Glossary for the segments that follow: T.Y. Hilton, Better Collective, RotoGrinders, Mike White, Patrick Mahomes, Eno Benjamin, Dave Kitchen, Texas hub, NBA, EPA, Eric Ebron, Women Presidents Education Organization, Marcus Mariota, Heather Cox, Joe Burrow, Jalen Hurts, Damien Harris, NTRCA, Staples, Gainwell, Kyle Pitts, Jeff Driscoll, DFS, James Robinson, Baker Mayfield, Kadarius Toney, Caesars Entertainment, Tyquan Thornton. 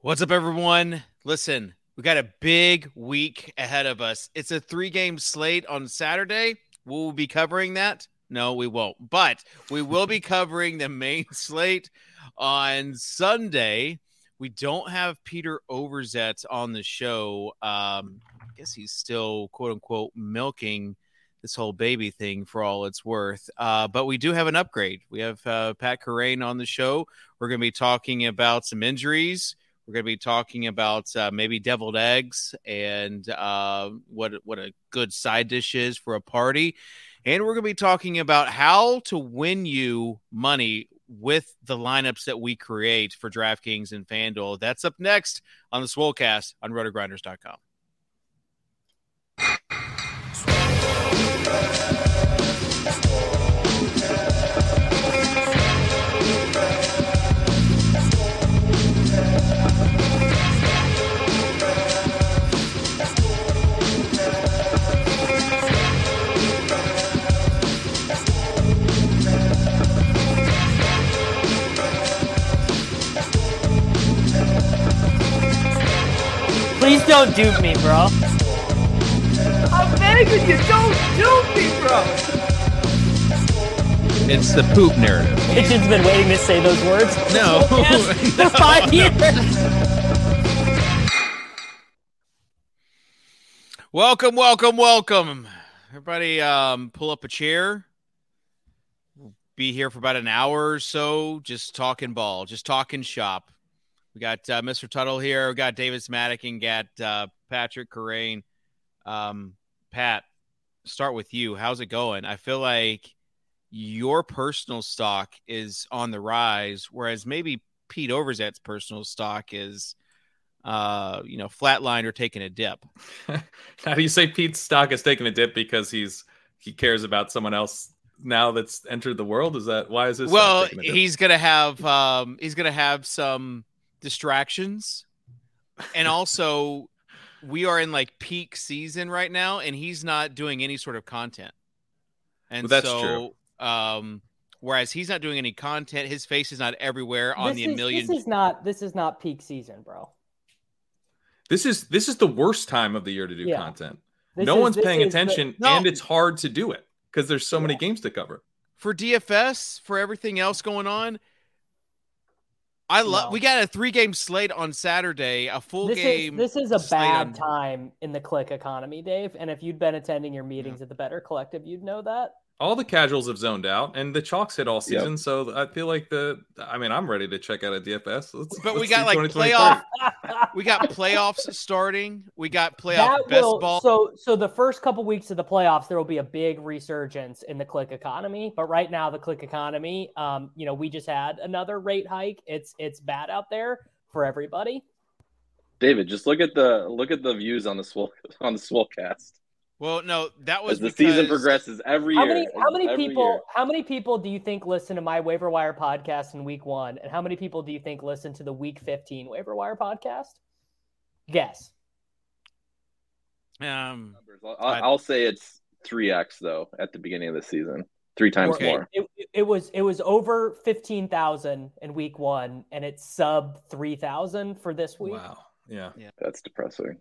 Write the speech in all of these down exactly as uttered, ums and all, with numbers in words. What's up, everyone? Listen, we got a big week ahead of us. It's a three-game slate on Saturday. Will we be covering that? No, we won't. But we will be covering the main slate on Sunday. We don't have Peter Overzet on the show. Um, I guess he's still, quote-unquote, milking this whole baby thing for all it's worth. Uh, but we do have an upgrade. We have uh, Pat Kerrane on the show. We're going to be talking about some injuries. We're going to be talking about uh, maybe deviled eggs and uh, what what a good side dish is for a party. And we're going to be talking about how to win you money with the lineups that we create for DraftKings and FanDuel. That's up next on the Swolecast on roto grinders dot com. Please don't dupe me, bro. I'm begging you, don't dupe me, bro. It's the poop narrative. Kitchen's been waiting to say those words. No. For no, five years. No. Welcome, welcome, welcome. Everybody um, pull up a chair. We'll be here for about an hour or so, just talking ball, just talking shop. We got uh, Mister Tuttle here. We got Davis Mattek and got uh, Patrick Kerrane. Um, Pat, start with you. How's it going? I feel like your personal stock is on the rise, whereas maybe Pete Overzet's personal stock is, uh, you know, flatlined or taking a dip. How do you say Pete's stock is taking a dip because he's he cares about someone else now that's entered the world? Is that why is this? Well, he's gonna have um, he's gonna have some distractions, and also we are in like peak season right now and he's not doing any sort of content, and well, that's so true. um whereas he's not doing any content, his face is not everywhere on this the is, million this is not this is not peak season, bro. This is this is the worst time of the year to do yeah. content. This no is, one's paying attention the, no. and it's hard to do it because there's so yeah. many games to cover for D F S, for everything else going on. I love. No. We got a three-game slate on Saturday, a full this game. Is, this is a bad on... time in the click economy, Dave. And if you'd been attending your meetings yeah. at the Better Collective, you'd know that. All the casuals have zoned out, and the chalks hit all season. Yep. So I feel like the. I mean, I'm ready to check out a D F S. Let's, but let's we got like playoff. We got playoffs starting. We got playoff best will, ball. So, so the first couple weeks of the playoffs, there will be a big resurgence in the click economy. But right now, the click economy, um, you know, we just had another rate hike. It's it's bad out there for everybody. David, just look at the look at the views on the Swole, on the Swolecast. Well, no, that was As the because... season progresses every year. How many, how many people? Year. How many people do you think listen to my waiver wire podcast in week one, and how many people do you think listen to the week fifteen waiver wire podcast? Guess. Um, I'll, I'll say it's three x though at the beginning of the season, three times okay. more. It, it was it was over fifteen thousand in week one, and it's sub three thousand for this week. Wow, yeah, yeah. That's depressing.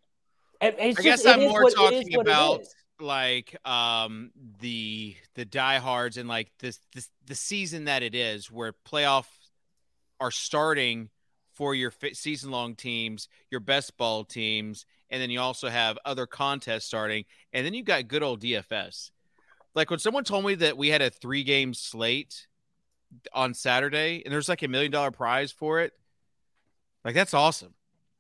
It's I just, guess I'm more talking about like um, the the diehards and like this, this the season that it is, where playoffs are starting for your season long teams, your best ball teams, and then you also have other contests starting, and then you've got good old D F S. Like when someone told me that we had a three game slate on Saturday, and there's like a million dollar prize for it, like that's awesome.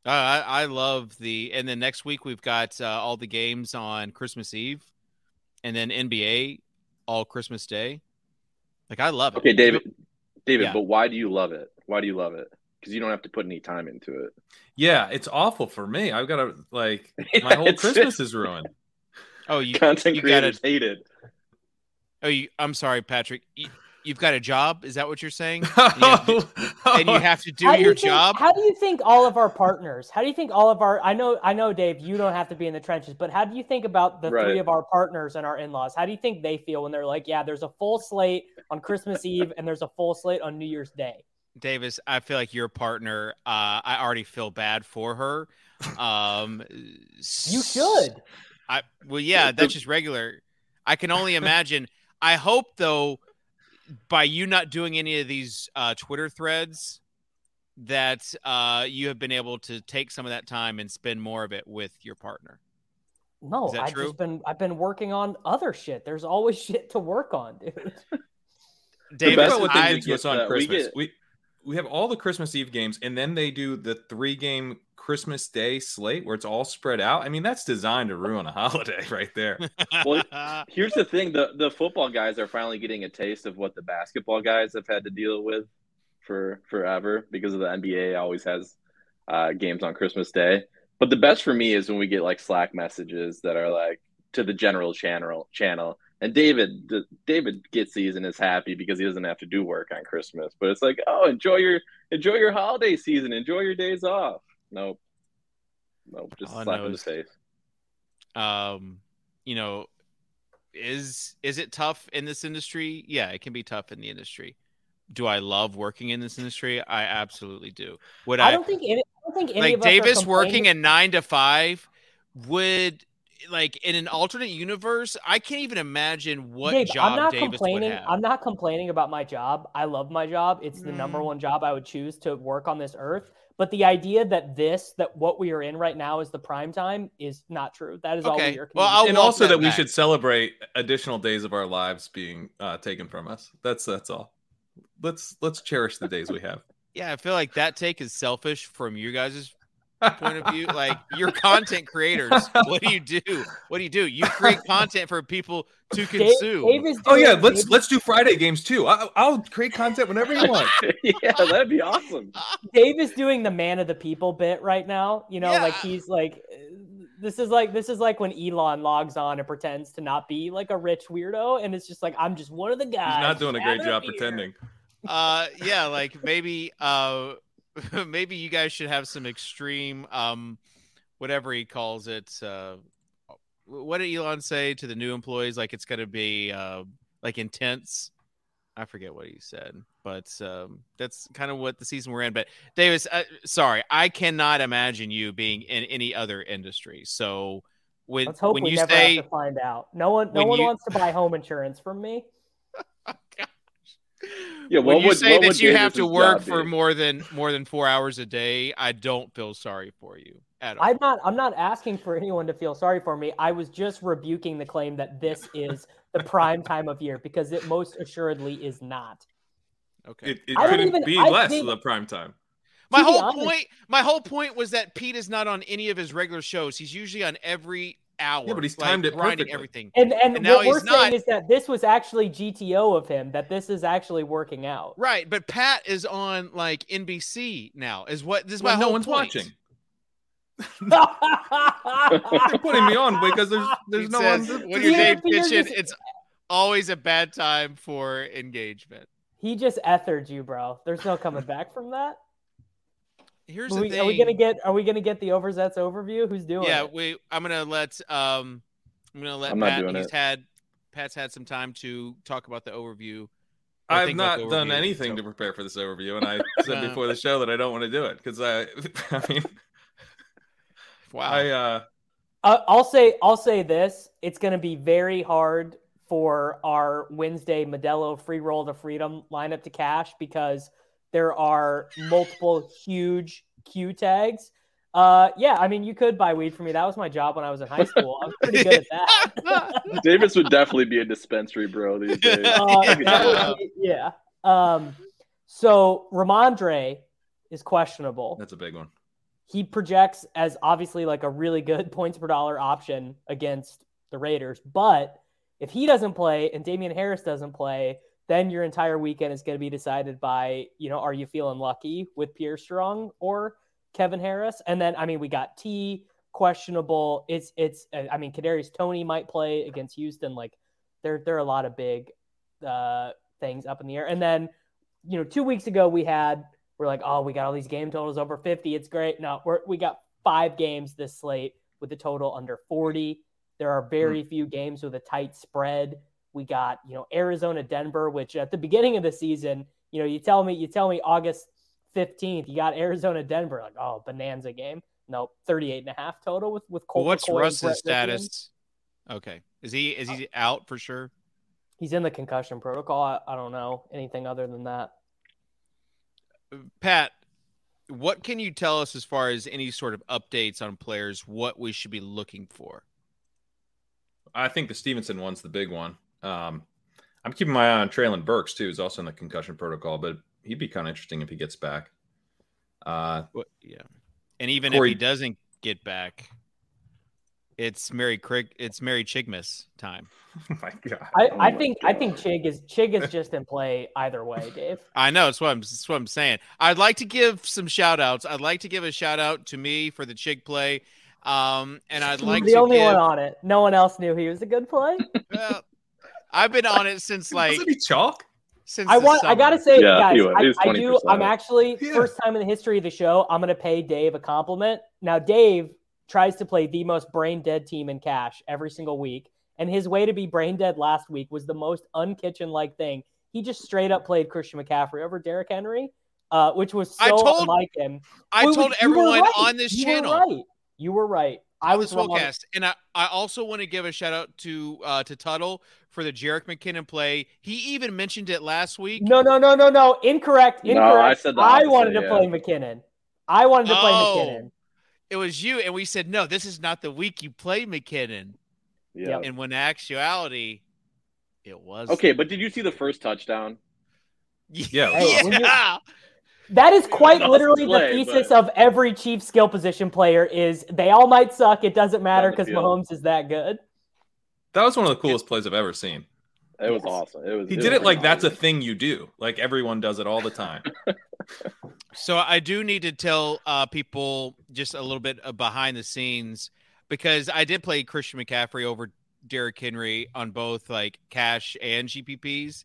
Uh, I, I love the – and then next week we've got uh, all the games on Christmas Eve, and then N B A all Christmas Day. Like, I love it. Okay, David, David, yeah. but why do you love it? Why do you love it? Because you don't have to put any time into it. Yeah, it's awful for me. I've got to, like, my whole Christmas is ruined. Oh, you content you creators gotta, hate it. Oh, you, I'm sorry, Patrick. You, you've got a job? Is that what you're saying? And you have to, and you have to do, do your you think, job? How do you think all of our partners, how do you think all of our, I know, I know, Dave, you don't have to be in the trenches, but how do you think about the right. three of our partners and our in-laws? How do you think they feel when they're like, yeah, there's a full slate on Christmas Eve and there's a full slate on New Year's Day? Davis, I feel like your partner, uh, I already feel bad for her. Um, you should. I Well, yeah, that's just regular. I can only imagine. I hope, though, by you not doing any of these uh, Twitter threads, that uh, you have been able to take some of that time and spend more of it with your partner. No, I've true? just been I've been working on other shit. There's always shit to work on, dude. Davis, what they do to us on Christmas. We, get... we we have all the Christmas Eve games, and then they do the three-game Christmas Day slate where it's all spread out. I mean, that's designed to ruin a holiday right there. Well, here's the thing. The the football guys are finally getting a taste of what the basketball guys have had to deal with for forever because of the N B A always has uh, games on Christmas Day. But the best for me is when we get like Slack messages that are like to the general channel channel. And David David gets these and is happy because he doesn't have to do work on Christmas. But it's like, oh, enjoy your enjoy your holiday season. Enjoy your days off. Nope. Nope. Just oh, slap in the face. Um, you know, is is it tough in this industry? Yeah, it can be tough in the industry. Do I love working in this industry? I absolutely do. Would I? I don't think any, I don't think any like of us Davis working a nine to five would. Like in an alternate universe, I can't even imagine what Dave, job I'm not Davis complaining. Would have. I'm not complaining about my job. I love my job. It's the mm. number one job I would choose to work on this earth. But the idea that this, that what we are in right now is the prime time is not true. That is okay. all we are. Well, I'll and also that, that we should celebrate additional days of our lives being uh, taken from us. That's that's all. Let's let's cherish the days we have. Yeah, I feel like that take is selfish from you guys' point of view. Like, you're content creators. What do you do? What do you do? You create content for people to consume. Dave, oh yeah, let's Davis. let's do Friday games too. I, I'll create content whenever you want. Yeah, that'd be awesome. Dave is doing the man of the people bit right now. You know, yeah. like he's like, this is like this is like when Elon logs on and pretends to not be like a rich weirdo, and it's just like, I'm just one of the guys. He's not doing a great job here. pretending. Uh, yeah, like maybe uh. Maybe you guys should have some extreme, um, whatever he calls it. Uh, what did Elon say to the new employees? Like, it's going to be uh, like intense. I forget what he said, but um, that's kind of what the season we're in. But Davis, uh, sorry, I cannot imagine you being in any other industry. So when, Let's hope when we you never say, have to find out, no one, no one you... wants to buy home insurance from me. Yeah, when you would, say that you have to work for more than more than four hours a day, I don't feel sorry for you at all. I'm not. I'm not asking for anyone to feel sorry for me. I was just rebuking the claim that this is the prime time of year because it most assuredly is not. Okay, it, it couldn't even, be I less think, of the prime time. My whole honest, point. My whole point was that Pete is not on any of his regular shows. He's usually on every. Hour, yeah, but he's timed like, it perfectly. Everything. And, and, and what we're not... saying is that this was actually G T O of him, that this is actually working out. Right, but Pat is on like N B C now. Is what this is my well, whole no one's point. Watching. They're putting me on because there's there's he no says, one. When you're Dave Kitchen, just... it's always a bad time for engagement. He just ethered you, bro. There's no coming back from that. Here's the we, thing. Are we gonna get? Are we gonna get the Overzet's overview? Who's doing? Yeah, it? we. I'm gonna let. Um, I'm gonna let I'm Pat. He's it. had. Pat's had some time to talk about the overview. I've not overview, done anything so. to prepare for this overview, and I said uh, before the show that I don't want to do it because I. I mean, wow. I, uh, uh, I'll say. I'll say this. It's gonna be very hard for our Wednesday Modelo free roll to freedom lineup to cash because. There are multiple huge Q tags. Uh, yeah, I mean, you could buy weed for me. That was my job when I was in high school. I'm pretty good at that. Davis would definitely be a dispensary bro these days. Uh, yeah. Be, yeah. Um, so Rhamondre is questionable. That's a big one. He projects as obviously like a really good points per dollar option against the Raiders. But if he doesn't play and Damian Harris doesn't play, then your entire weekend is going to be decided by, you know, are you feeling lucky with Pierre Strong or Kevin Harris? And then, I mean, we got T questionable. It's, it's, I mean, Kadarius Toney might play against Houston. Like there, there are a lot of big uh, things up in the air. And then, you know, two weeks ago we had, we're like, oh, we got all these game totals over fifty. It's great. No, we're, we got five games this slate with the total under forty. There are very mm-hmm. few games with a tight spread. We got, you know, Arizona, Denver, which at the beginning of the season, you know, you tell me, you tell me August fifteenth, you got Arizona, Denver, like, oh, bonanza game. No, thirty-eight and a half total with, with Cole. Well, what's Cole Russ's status? Rickman. Okay. Is he, is he oh. out for sure? He's in the concussion protocol. I, I don't know anything other than that. Pat, what can you tell us as far as any sort of updates on players, what we should be looking for? I think the Stevenson one's the big one. Um, I'm keeping my eye on Traylon Burks too. He's also in the concussion protocol, but he'd be kind of interesting if he gets back. Uh, well, yeah, and even Corey, if he doesn't get back, it's Mary Craig. It's Mary Chigmas time. Oh my god! I, oh I my think god. I think Chig is Chig is just in play either way, Dave. I know. That's what I'm. That's what I'm saying. I'd like to give some shout outs. I'd like to give a shout out to me for the Chig play. Um, and I'd like the to only give... one on it. No one else knew he was a good play. Well, I've been on it since like Wasn't he chalk? Since I want. I gotta say, yeah, guys, I, I do. I'm actually yeah. first time in the history of the show. I'm gonna pay Dave a compliment. Now, Dave tries to play the most brain dead team in cash every single week, and his way to be brain dead last week was the most unkitchen like thing. He just straight up played Christian McCaffrey over Derrick Henry, uh, which was so I told, unlike him. I Wait, told everyone right. on this you channel. Were right. You were right. I was Swolecast, and I, I also want to give a shout out to uh, to Tuttle for the Jerrick McKinnon play. He even mentioned it last week. No, no, no, no, no. Incorrect. Incorrect. No, I said that. I wanted to yeah. play McKinnon. I wanted to play oh, McKinnon. It was you, and we said no. This is not the week you play McKinnon. Yeah. And when actuality, it was okay. But did you see the first touchdown? Yeah. Hey, yeah. That is quite literally play, the thesis but... of every Chiefs skill position player is they all might suck. It doesn't matter because Mahomes is that good. That was one of the coolest yeah. plays I've ever seen. It was yes. awesome. It was. He it did was it like awesome. That's a thing you do. Like everyone does it all the time. So I do need to tell uh, people just a little bit of behind the scenes because I did play Christian McCaffrey over Derrick Henry on both like cash and G P Ps.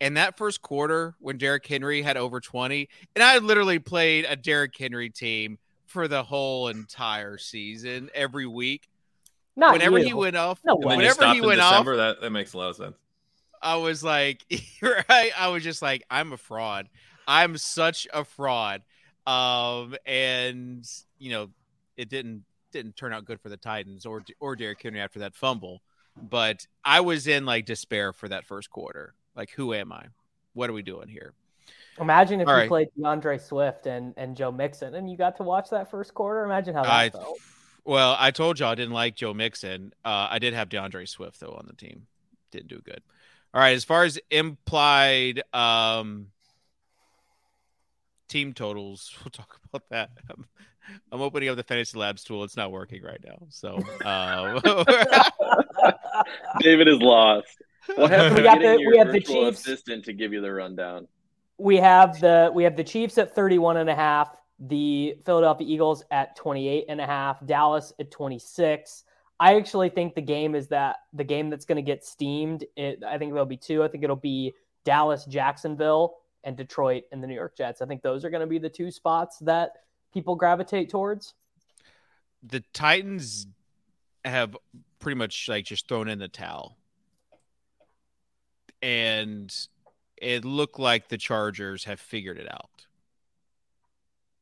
And that first quarter when Derrick Henry had over twenty, and I literally played a Derrick Henry team for the whole entire season every week. Not whenever you. he went off, no way. whenever he, he went December, off, that, that makes a lot of sense. I was like, right? I was just like, I'm a fraud. I'm such a fraud. Um, and you know, it didn't didn't turn out good for the Titans or or Derrick Henry after that fumble. But I was in like despair for that first quarter. Like, who am I? What are we doing here? Imagine if All you right. played DeAndre Swift and, and Joe Mixon and you got to watch that first quarter. Imagine how that I, felt. Well, I told y'all I didn't like Joe Mixon. Uh, I did have DeAndre Swift, though, on the team. Didn't do good. All right, as far as implied um, team totals, we'll talk about that. I'm, I'm opening up the Fantasy Labs tool. It's not working right now. So uh, David is lost. What happened we got the, we have the Chiefs assistant to give you the rundown. We have the we have the Chiefs at thirty-one and a half, the Philadelphia Eagles at twenty-eight and a half, Dallas at twenty-six. I actually think the game is that the game that's going to get steamed. It, I think there'll be two. I think it'll be Dallas, Jacksonville, and Detroit and the New York Jets. I think those are going to be the two spots that people gravitate towards. The Titans have pretty much like just thrown in the towel. And it looked like the Chargers have figured it out.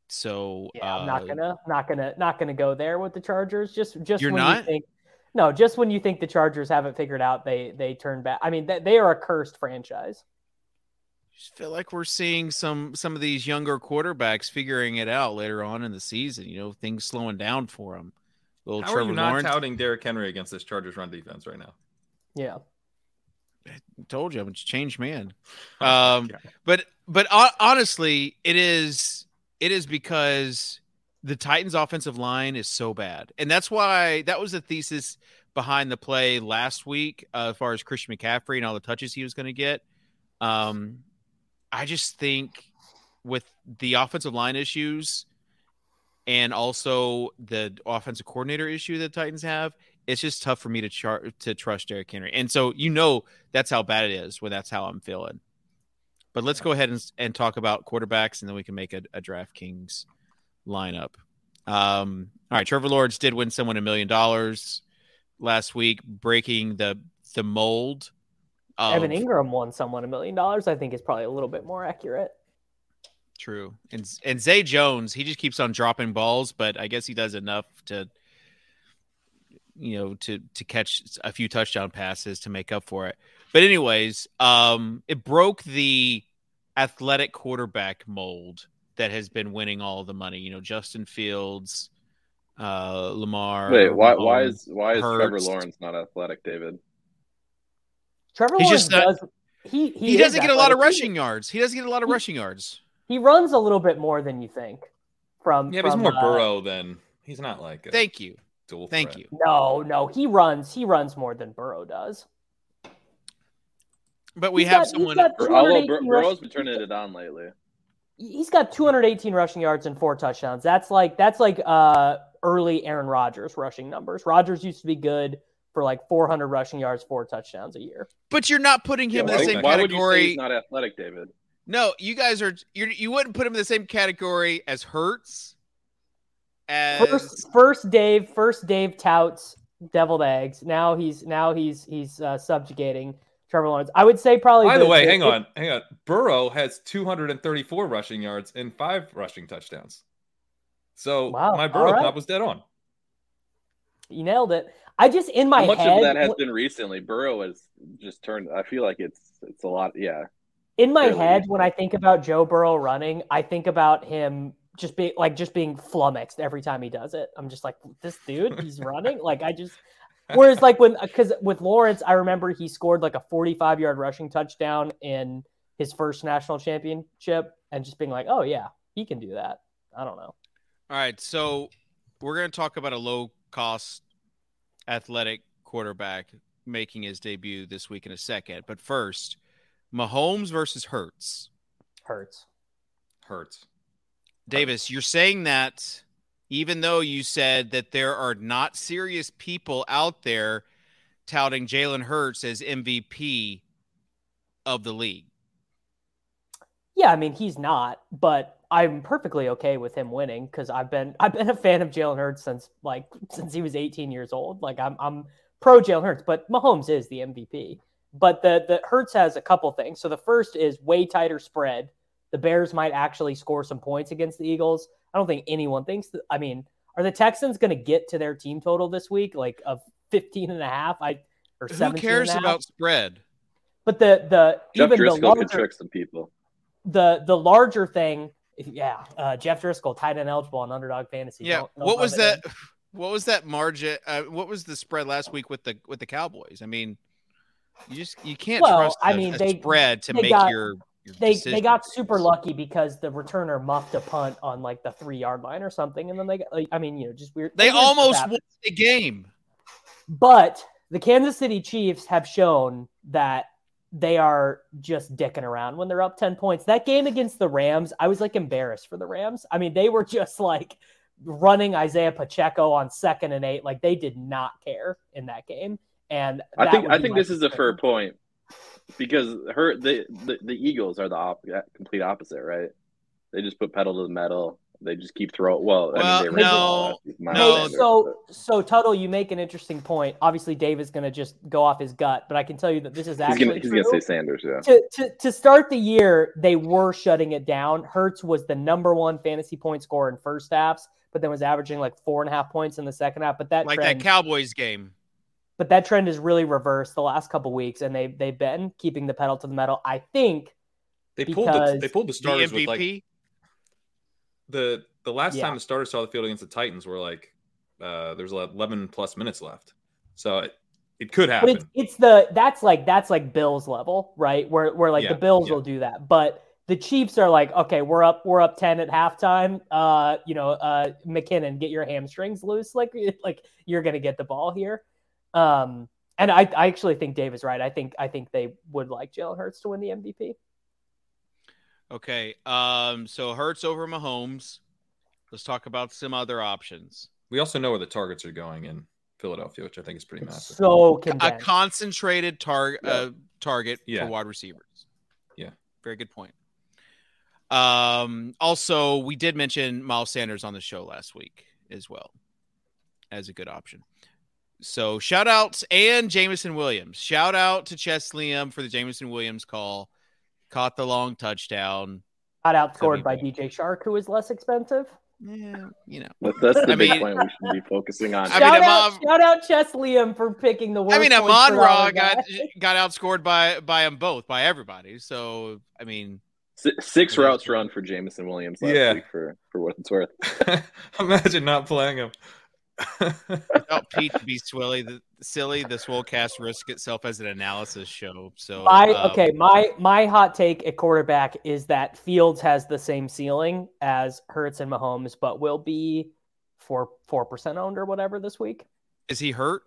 So yeah, I'm not uh, gonna, not gonna, not gonna go there with the Chargers. Just, just you're when not? you think, no, just when you think the Chargers haven't figured out, they they turn back. I mean, they, they are a cursed franchise. I just feel like we're seeing some some of these younger quarterbacks figuring it out later on in the season. You know, things slowing down for them. Little How Trevor are you not Lawrence. touting Derrick Henry against this Chargers run defense right now? Yeah. I told you I'm a changed man. Um, but but honestly, it is it is because the Titans' offensive line is so bad. And that's why that was the thesis behind the play last week uh, as far as Christian McCaffrey and all the touches he was going to get. Um, I just think with the offensive line issues and also the offensive coordinator issue that the Titans have, it's just tough for me to char- to trust Derrick Henry. And so, you know, that's how bad it is when that's how I'm feeling. But let's go ahead and, and talk about quarterbacks, and then we can make a, a DraftKings lineup. Um, all right, Trevor Lawrence did win someone a million dollars last week, breaking the the mold. Of... Evan Ingram won someone a million dollars, I think is probably a little bit more accurate. True. And and Zay Jones, he just keeps on dropping balls, but I guess he does enough to you know to to catch a few touchdown passes to make up for it. But anyways, um, it broke the athletic quarterback mold that has been winning all the money. You know, Justin Fields, uh, Lamar. Wait, why Mahomes, why is why is Hurts. Trevor Lawrence not athletic, David? Trevor He's Lawrence just not, does he he, he doesn't athletic. get a lot of rushing yards. He doesn't get a lot of he, rushing yards. He runs a little bit more than you think. From yeah, from, but he's more uh, Burrow than he's not like. A thank you. Dual thank threat. you. No, no, he runs. He runs more than Burrow does. But we he's have got, someone. Although Bur- Burrow's been turning it on lately. He's got two hundred eighteen rushing yards and four touchdowns. That's like that's like uh, early Aaron Rodgers rushing numbers. Rodgers used to be good for like four hundred rushing yards, four touchdowns a year. But you're not putting him yeah, in the same why category. Why would you say he's not athletic, David? No, you guys are. You're, you wouldn't put him in the same category as Hurts. As... First, first Dave, first Dave touts deviled eggs. Now he's now he's he's uh, subjugating Trevor Lawrence. I would say probably. By the, the way, the, hang on, hang on. Burrow has two hundred thirty-four rushing yards and five rushing touchdowns. So wow, my Burrow right. top was dead on. You nailed it. I just in my How much head, of that has been recently. Burrow has just turned. I feel like it's it's a lot. Yeah. In my head, recently. when I think about Joe Burrow running, I think about him just being like just being flummoxed every time he does it. I'm just like this dude. He's running like I just. Whereas, like, when, because with Lawrence, I remember he scored like a forty-five yard rushing touchdown in his first national championship and just being like, oh, yeah, he can do that. I don't know. All right. So we're going to talk about a low cost athletic quarterback making his debut this week in a second. But first, Mahomes versus Hurts. Hurts. Hurts. Davis, you're saying that. Even though you said that there are not serious people out there touting Jalen Hurts as M V P of the league. Yeah, I mean, he's not, but I'm perfectly okay with him winning because I've been I've been a fan of Jalen Hurts since like since he was eighteen years old. Like I'm I'm pro Jalen Hurts, but Mahomes is the M V P. But the the Hurts has a couple things. So the first is way tighter spread. The Bears might actually score some points against the Eagles. I don't think anyone thinks that. I mean, are the Texans going to get to their team total this week? Like of fifteen and a half I, or seventeen and a half Who cares about spread? But the, the, Jeff even Driscoll the larger, can trick some people. The, the larger thing. Yeah. Uh, Jeff Driscoll, tight end eligible on Underdog Fantasy. Yeah. Don't, don't what was that? In. What was that margin? Uh, what was the spread last week with the, with the Cowboys? I mean, you just, you can't well, trust the, I mean, the they, spread to they make got, your, They decisions. They got super lucky because the returner muffed a punt on like the three yard line or something, and then they got, like, I mean, you know, just weird. They almost won the game, but the Kansas City Chiefs have shown that they are just dicking around when they're up ten points. That game against the Rams, I was like embarrassed for the Rams. I mean, they were just like running Isaiah Pacheco on second and eight, like they did not care in that game. And that I think I think this is a fair point. Because her the, the, the Eagles are the op, complete opposite, right? They just put pedal to the metal. They just keep throwing. Well, well I mean, they no, no. So, so Tuttle, you make an interesting point. Obviously, Dave is going to just go off his gut, but I can tell you that this is actually he's going to say Sanders. Yeah. To, to to start the year, they were shutting it down. Hurts was the number one fantasy point scorer in first halves, but then was averaging like four and a half points in the second half. But that like trend, that Cowboys game. But that trend is really reversed the last couple of weeks, and they they've been keeping the pedal to the metal. I think they pulled the, they pulled the starters the with like the the last yeah. time the starters saw the field against the Titans were like uh, there's eleven plus minutes left, so it, it could happen. It's, it's the that's like that's like Bills level, right? Where where like yeah, the Bills yeah. will do that, but the Chiefs are like, okay, we're up we're up ten at halftime. Uh, you know, uh, McKinnon, get your hamstrings loose, like like you're gonna get the ball here. Um, And I, I actually think Dave is right. I think I think they would like Jalen Hurts to win the M V P. Okay, um, so Hurts over Mahomes. Let's talk about some other options. We also know where the targets are going in Philadelphia, which I think is pretty it's massive. So condensed. A concentrated tar- yeah. uh, target yeah. for wide receivers. Yeah, very good point. Um, also, we did mention Miles Sanders on the show last week as well as a good option. So shout outs and Jameson Williams. Shout out to Chess Liam for the Jameson Williams call. Caught the long touchdown. Got outscored by D J Shark, who is less expensive. Yeah, you know. Well, that's the I big mean, point we should be focusing on. Shout, I mean, out, Amon, shout out Chess Liam for picking the worst. I mean, Amon Ra got got outscored by, by them both, by everybody. So, I mean. Six, six routes run for Jameson Williams last yeah. week for, for what it's worth. Imagine not playing him. Without Pete to be silly, the, silly, the Swolecast risks itself as an analysis show. So, my, um, okay, my my hot take at quarterback is that Fields has the same ceiling as Hurts and Mahomes, but will be four four percent owned or whatever this week. Is he hurt?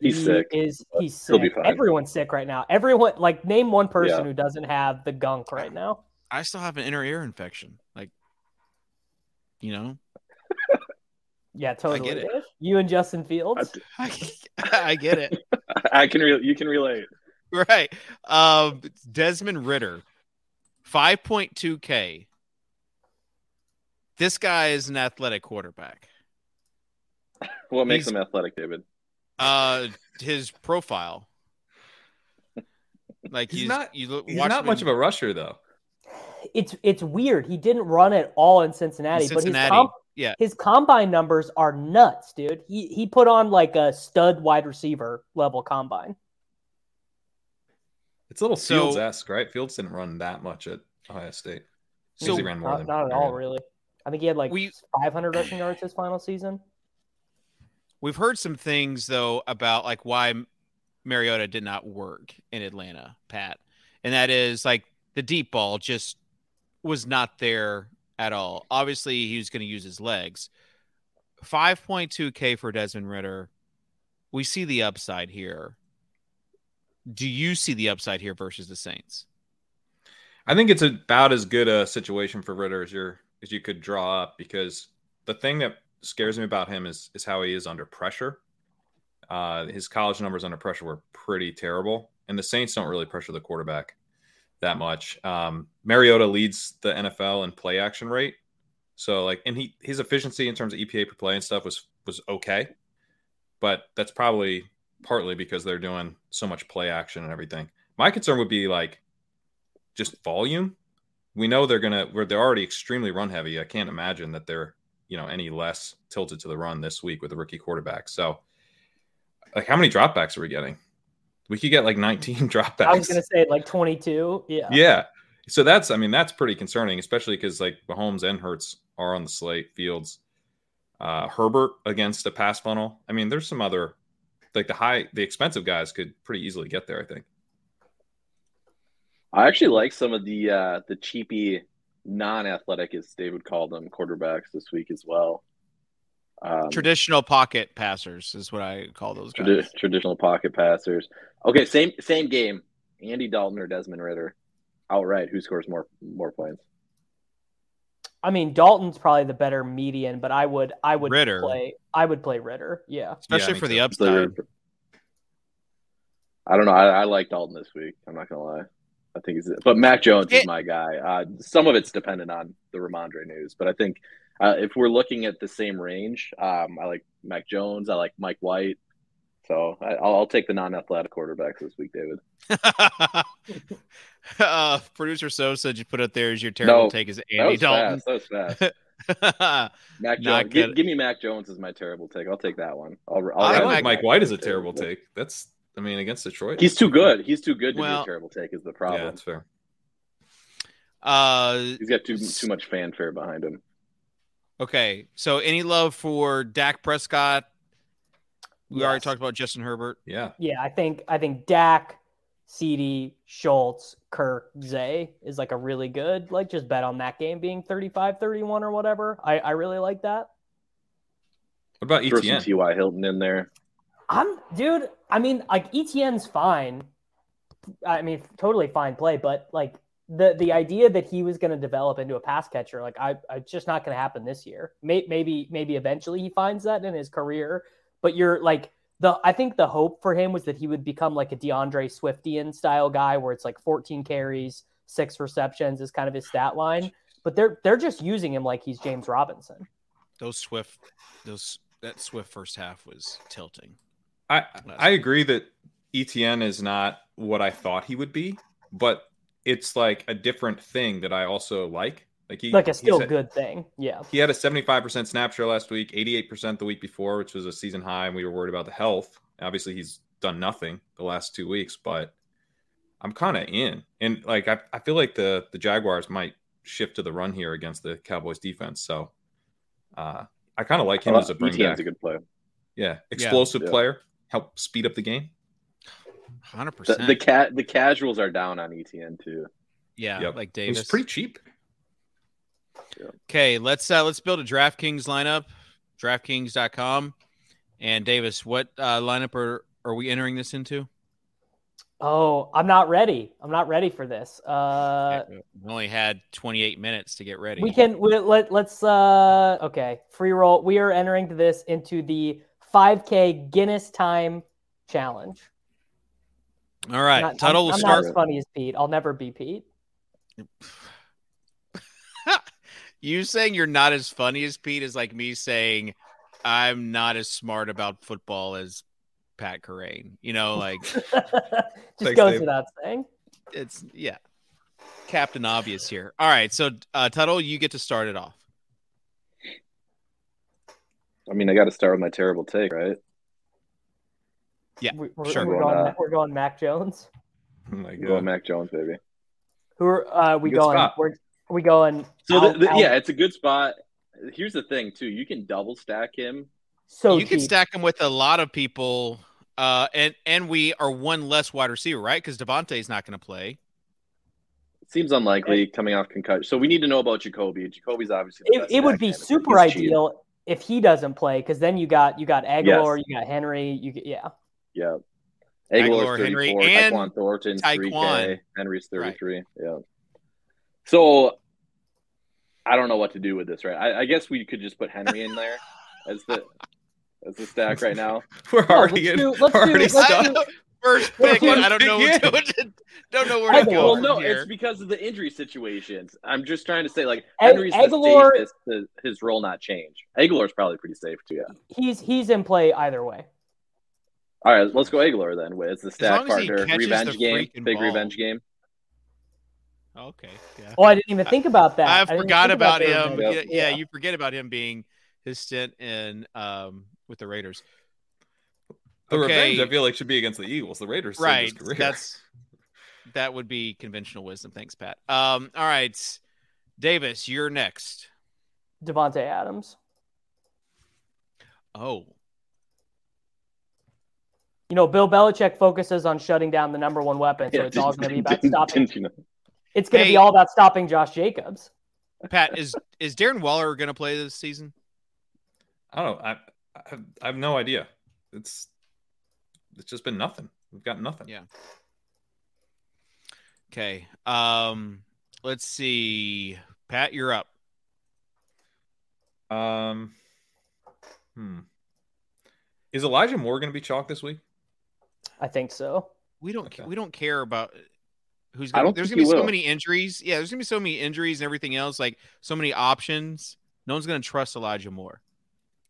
He's he sick. Is he's sick? Everyone's sick right now. Everyone, like, name one person yeah. who doesn't have the gunk right now. I still have an inner ear infection. Like, you know. Yeah, totally. I get it. You and Justin Fields. I, I get it. I can re- you can relate. Right. Um, Desmond Ridder, five point two K. This guy is an athletic quarterback. What makes He's, him athletic, David? Uh, his profile. Like he's, he's not. You look, he's not much in, of a rusher, though. It's it's weird. He didn't run at all in Cincinnati, in Cincinnati. but his comp- Yeah. His combine numbers are nuts, dude. He he put on like a stud wide receiver level combine. It's a little so, Fields-esque, right? Fields didn't run that much at Ohio State. So he ran more not, than not at all, really. I think he had like we, five hundred rushing yards his final season. We've heard some things though about like why Mariota did not work in Atlanta, Pat, and that is like the deep ball just was not there at all. Obviously, he was going to use his legs. five point two K for Desmond Ridder. We see the upside here. Do you see the upside here versus the Saints? I think it's about as good a situation for Ridder as you're as you could draw up, because the thing that scares me about him is is how he is under pressure. Uh, his college numbers under pressure were pretty terrible, and the Saints don't really pressure the quarterback that much. Um, Mariota leads the N F L in play action rate. So like, and he, his efficiency in terms of E P A per play and stuff was, was okay, but that's probably partly because they're doing so much play action and everything. My concern would be like just volume. We know they're going to, where they're already extremely run heavy. I can't imagine that they're, you know, any less tilted to the run this week with a rookie quarterback. So like, how many dropbacks are we getting? We could get like nineteen dropbacks. I was going to say like twenty-two. Yeah. Yeah. So that's, I mean, that's pretty concerning, especially because like Mahomes and Hurts are on the slate. Fields, uh, Herbert against the pass funnel. I mean, there's some other, like the high, the expensive guys could pretty easily get there, I think. I actually like some of the, uh, the cheapy non-athletic, as David called them, quarterbacks this week as well. Um, traditional pocket passers is what I call those guys. Trad- traditional pocket passers. Okay, same same game. Andy Dalton or Desmond Ridder, outright. Who scores more more points? I mean, Dalton's probably the better median, but I would I would Ridder. play I would play Ridder. Yeah, especially yeah, for the upside. I don't know. I, I like Dalton this week. I'm not gonna lie. I think he's, but Mac Jones it, is my guy. Uh, some of it's dependent on the Rhamondre news, but I think. Uh, if we're looking at the same range, um, I like Mac Jones. I like Mike White. So I, I'll, I'll take the non-athletic quarterbacks this week, David. uh, Producer Sosa just put up there as your terrible no, take is Andy Dalton. That was fast. That was fast. Mac Jones. Give, give me Mac Jones as my terrible take. I'll take that one. I'll, I'll I like Mike White as a terrible take. take. That's, I mean, against Detroit. He's too good. He's too good to well, be a terrible take is the problem. Yeah, that's fair. Uh, He's got too too much fanfare behind him. Okay, so any love for Dak Prescott? We yes. already talked about Justin Herbert. Yeah, yeah. I think I think Dak, CeeDee, Schultz, Kirk, Zay is like a really good like just bet on that game being thirty-five thirty-one or whatever. I, I really like that. What about E T N? Throw some T Y Hilton in there. I'm, dude, I mean, like, E T N's fine. I mean, totally fine play, but, like, the the idea that he was going to develop into a pass catcher, like, I, I it's just not going to happen this year. May, maybe maybe eventually he finds that in his career, but you're, like, the I think the hope for him was that he would become, like, a DeAndre Swiftian-style guy where it's, like, fourteen carries, six receptions is kind of his stat line, but they're they're just using him like he's James Robinson. Those Swift, those that Swift first half was tilting. I, I agree that E T N is not what I thought he would be, but it's like a different thing that I also like. Like, he, like a still good thing. Yeah. He had a seventy-five percent snap share last week, eighty-eight percent the week before, which was a season high, and we were worried about the health. Obviously, he's done nothing the last two weeks, but I'm kind of in. And, like, I, I feel like the, the Jaguars might shift to the run here against the Cowboys defense. So uh, I kind of like him as a bring back. A good player. Yeah. Explosive yeah. player. Help speed up the game. one hundred percent. The the, ca- the casuals are down on E T N too. Yeah, yep. Like Davis. It's pretty cheap. Okay, let's uh, let's build a DraftKings lineup, DraftKings dot com. And Davis, what uh, lineup are, are we entering this into? Oh, I'm not ready. I'm not ready for this. Uh, yeah, we only had twenty-eight minutes to get ready. We can we, let let's uh, okay, free roll. We are entering this into the five K Guinness Time Challenge. All right, not, Tuttle I'm, will I'm start. Not as funny as Pete. I'll never be Pete. You saying you're not as funny as Pete is like me saying I'm not as smart about football as Pat Kerrane. You know, like just thanks, goes Dave. Without saying. It's yeah, Captain Obvious here. All right, so uh, Tuttle, you get to start it off. I mean, I got to start with my terrible take, right? Yeah, we, we're, sure. We're going, uh, we're going Mac Jones. Oh my God. We're going Mac Jones, baby. Who are uh, we good going? We're, are we going? So out, the, the, yeah, it's a good spot. Here's the thing, too. You can double stack him. So you deep. can stack him with a lot of people, uh, and and we are one less wide receiver, right? Because Devontae's not going to play. Seems unlikely and, coming off concussion. So we need to know about Jacoby. Jacoby's obviously. The it best it would be super ideal cheap. If he doesn't play, because then you got you got Aguilar, yes. You got Henry, you yeah. Yeah, Aguilar Henry and Tyquan Thornton, three K. Henry's thirty-three. Right. Yeah. So I don't know what to do with this, right? I, I guess we could just put Henry in there as the as the stack right now. We're already in. Oh, let's do, let's do, already let's first pick. I don't know. What to, don't know where to go. Well, no, here. It's because of the injury situations. I'm just trying to say, like Henry's Aguilar, the safest, his role not change. Aguilar's probably pretty safe too. Yeah. He's he's in play either way. All right, let's go Aguilar then. It's the stack partner revenge game, big ball. Revenge game. Okay. Yeah. Oh, I didn't even think about that. I, I forgot about, about him. Yeah, yeah, you forget about him being his stint in um, with the Raiders. The okay. revenge, I feel like, should be against the Eagles. The Raiders, right? His That's that would be conventional wisdom. Thanks, Pat. Um, all right, Davis, you're next. Devontae Adams. Oh. You know, Bill Belichick focuses on shutting down the number one weapon, so yeah, it's all going to be about stopping. You know? It's going to hey, be all about stopping Josh Jacobs. Pat, is is Darren Waller going to play this season? I don't know. I, I, I have no idea. It's it's just been nothing. We've got nothing. Yeah. Okay. Um. Let's see. Pat, you're up. Um. Hmm. Is Elijah Moore going to be chalked this week? I think so. We don't okay. we don't care about who's going to there's going to be so many injuries. Yeah, there's going to be so many injuries and everything else, like so many options. No one's going to trust Elijah Moore.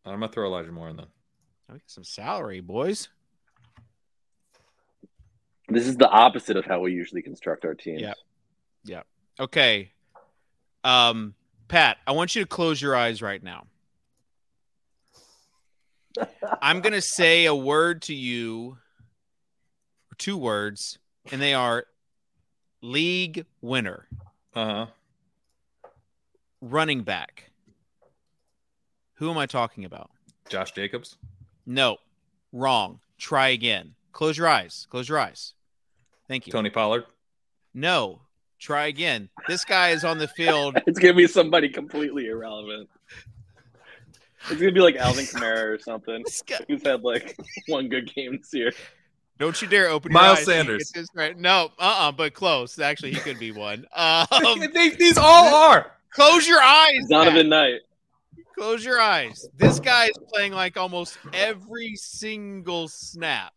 I'm going to throw Elijah Moore in then. I get some salary, boys. This is the opposite of how we usually construct our teams. Yeah. Yeah. Okay. Um, Pat, I want you to close your eyes right now. I'm going to say a word to you. Two words, and they are league winner, uh-huh. running back. Who am I talking about? Josh Jacobs? No, wrong. Try again. Close your eyes. Close your eyes. Thank you. Tony Pollard? No, try again. This guy is on the field. It's going to be somebody completely irrelevant. It's going to be like Alvin Kamara or something. He's had like one good game this year. Don't you dare open your Miles eyes. Sanders. Right. No, uh-uh, but close. Actually, he could be one. Um, they, these all are. Close your eyes. Donovan Knight. Close your eyes. This guy is playing like almost every single snap.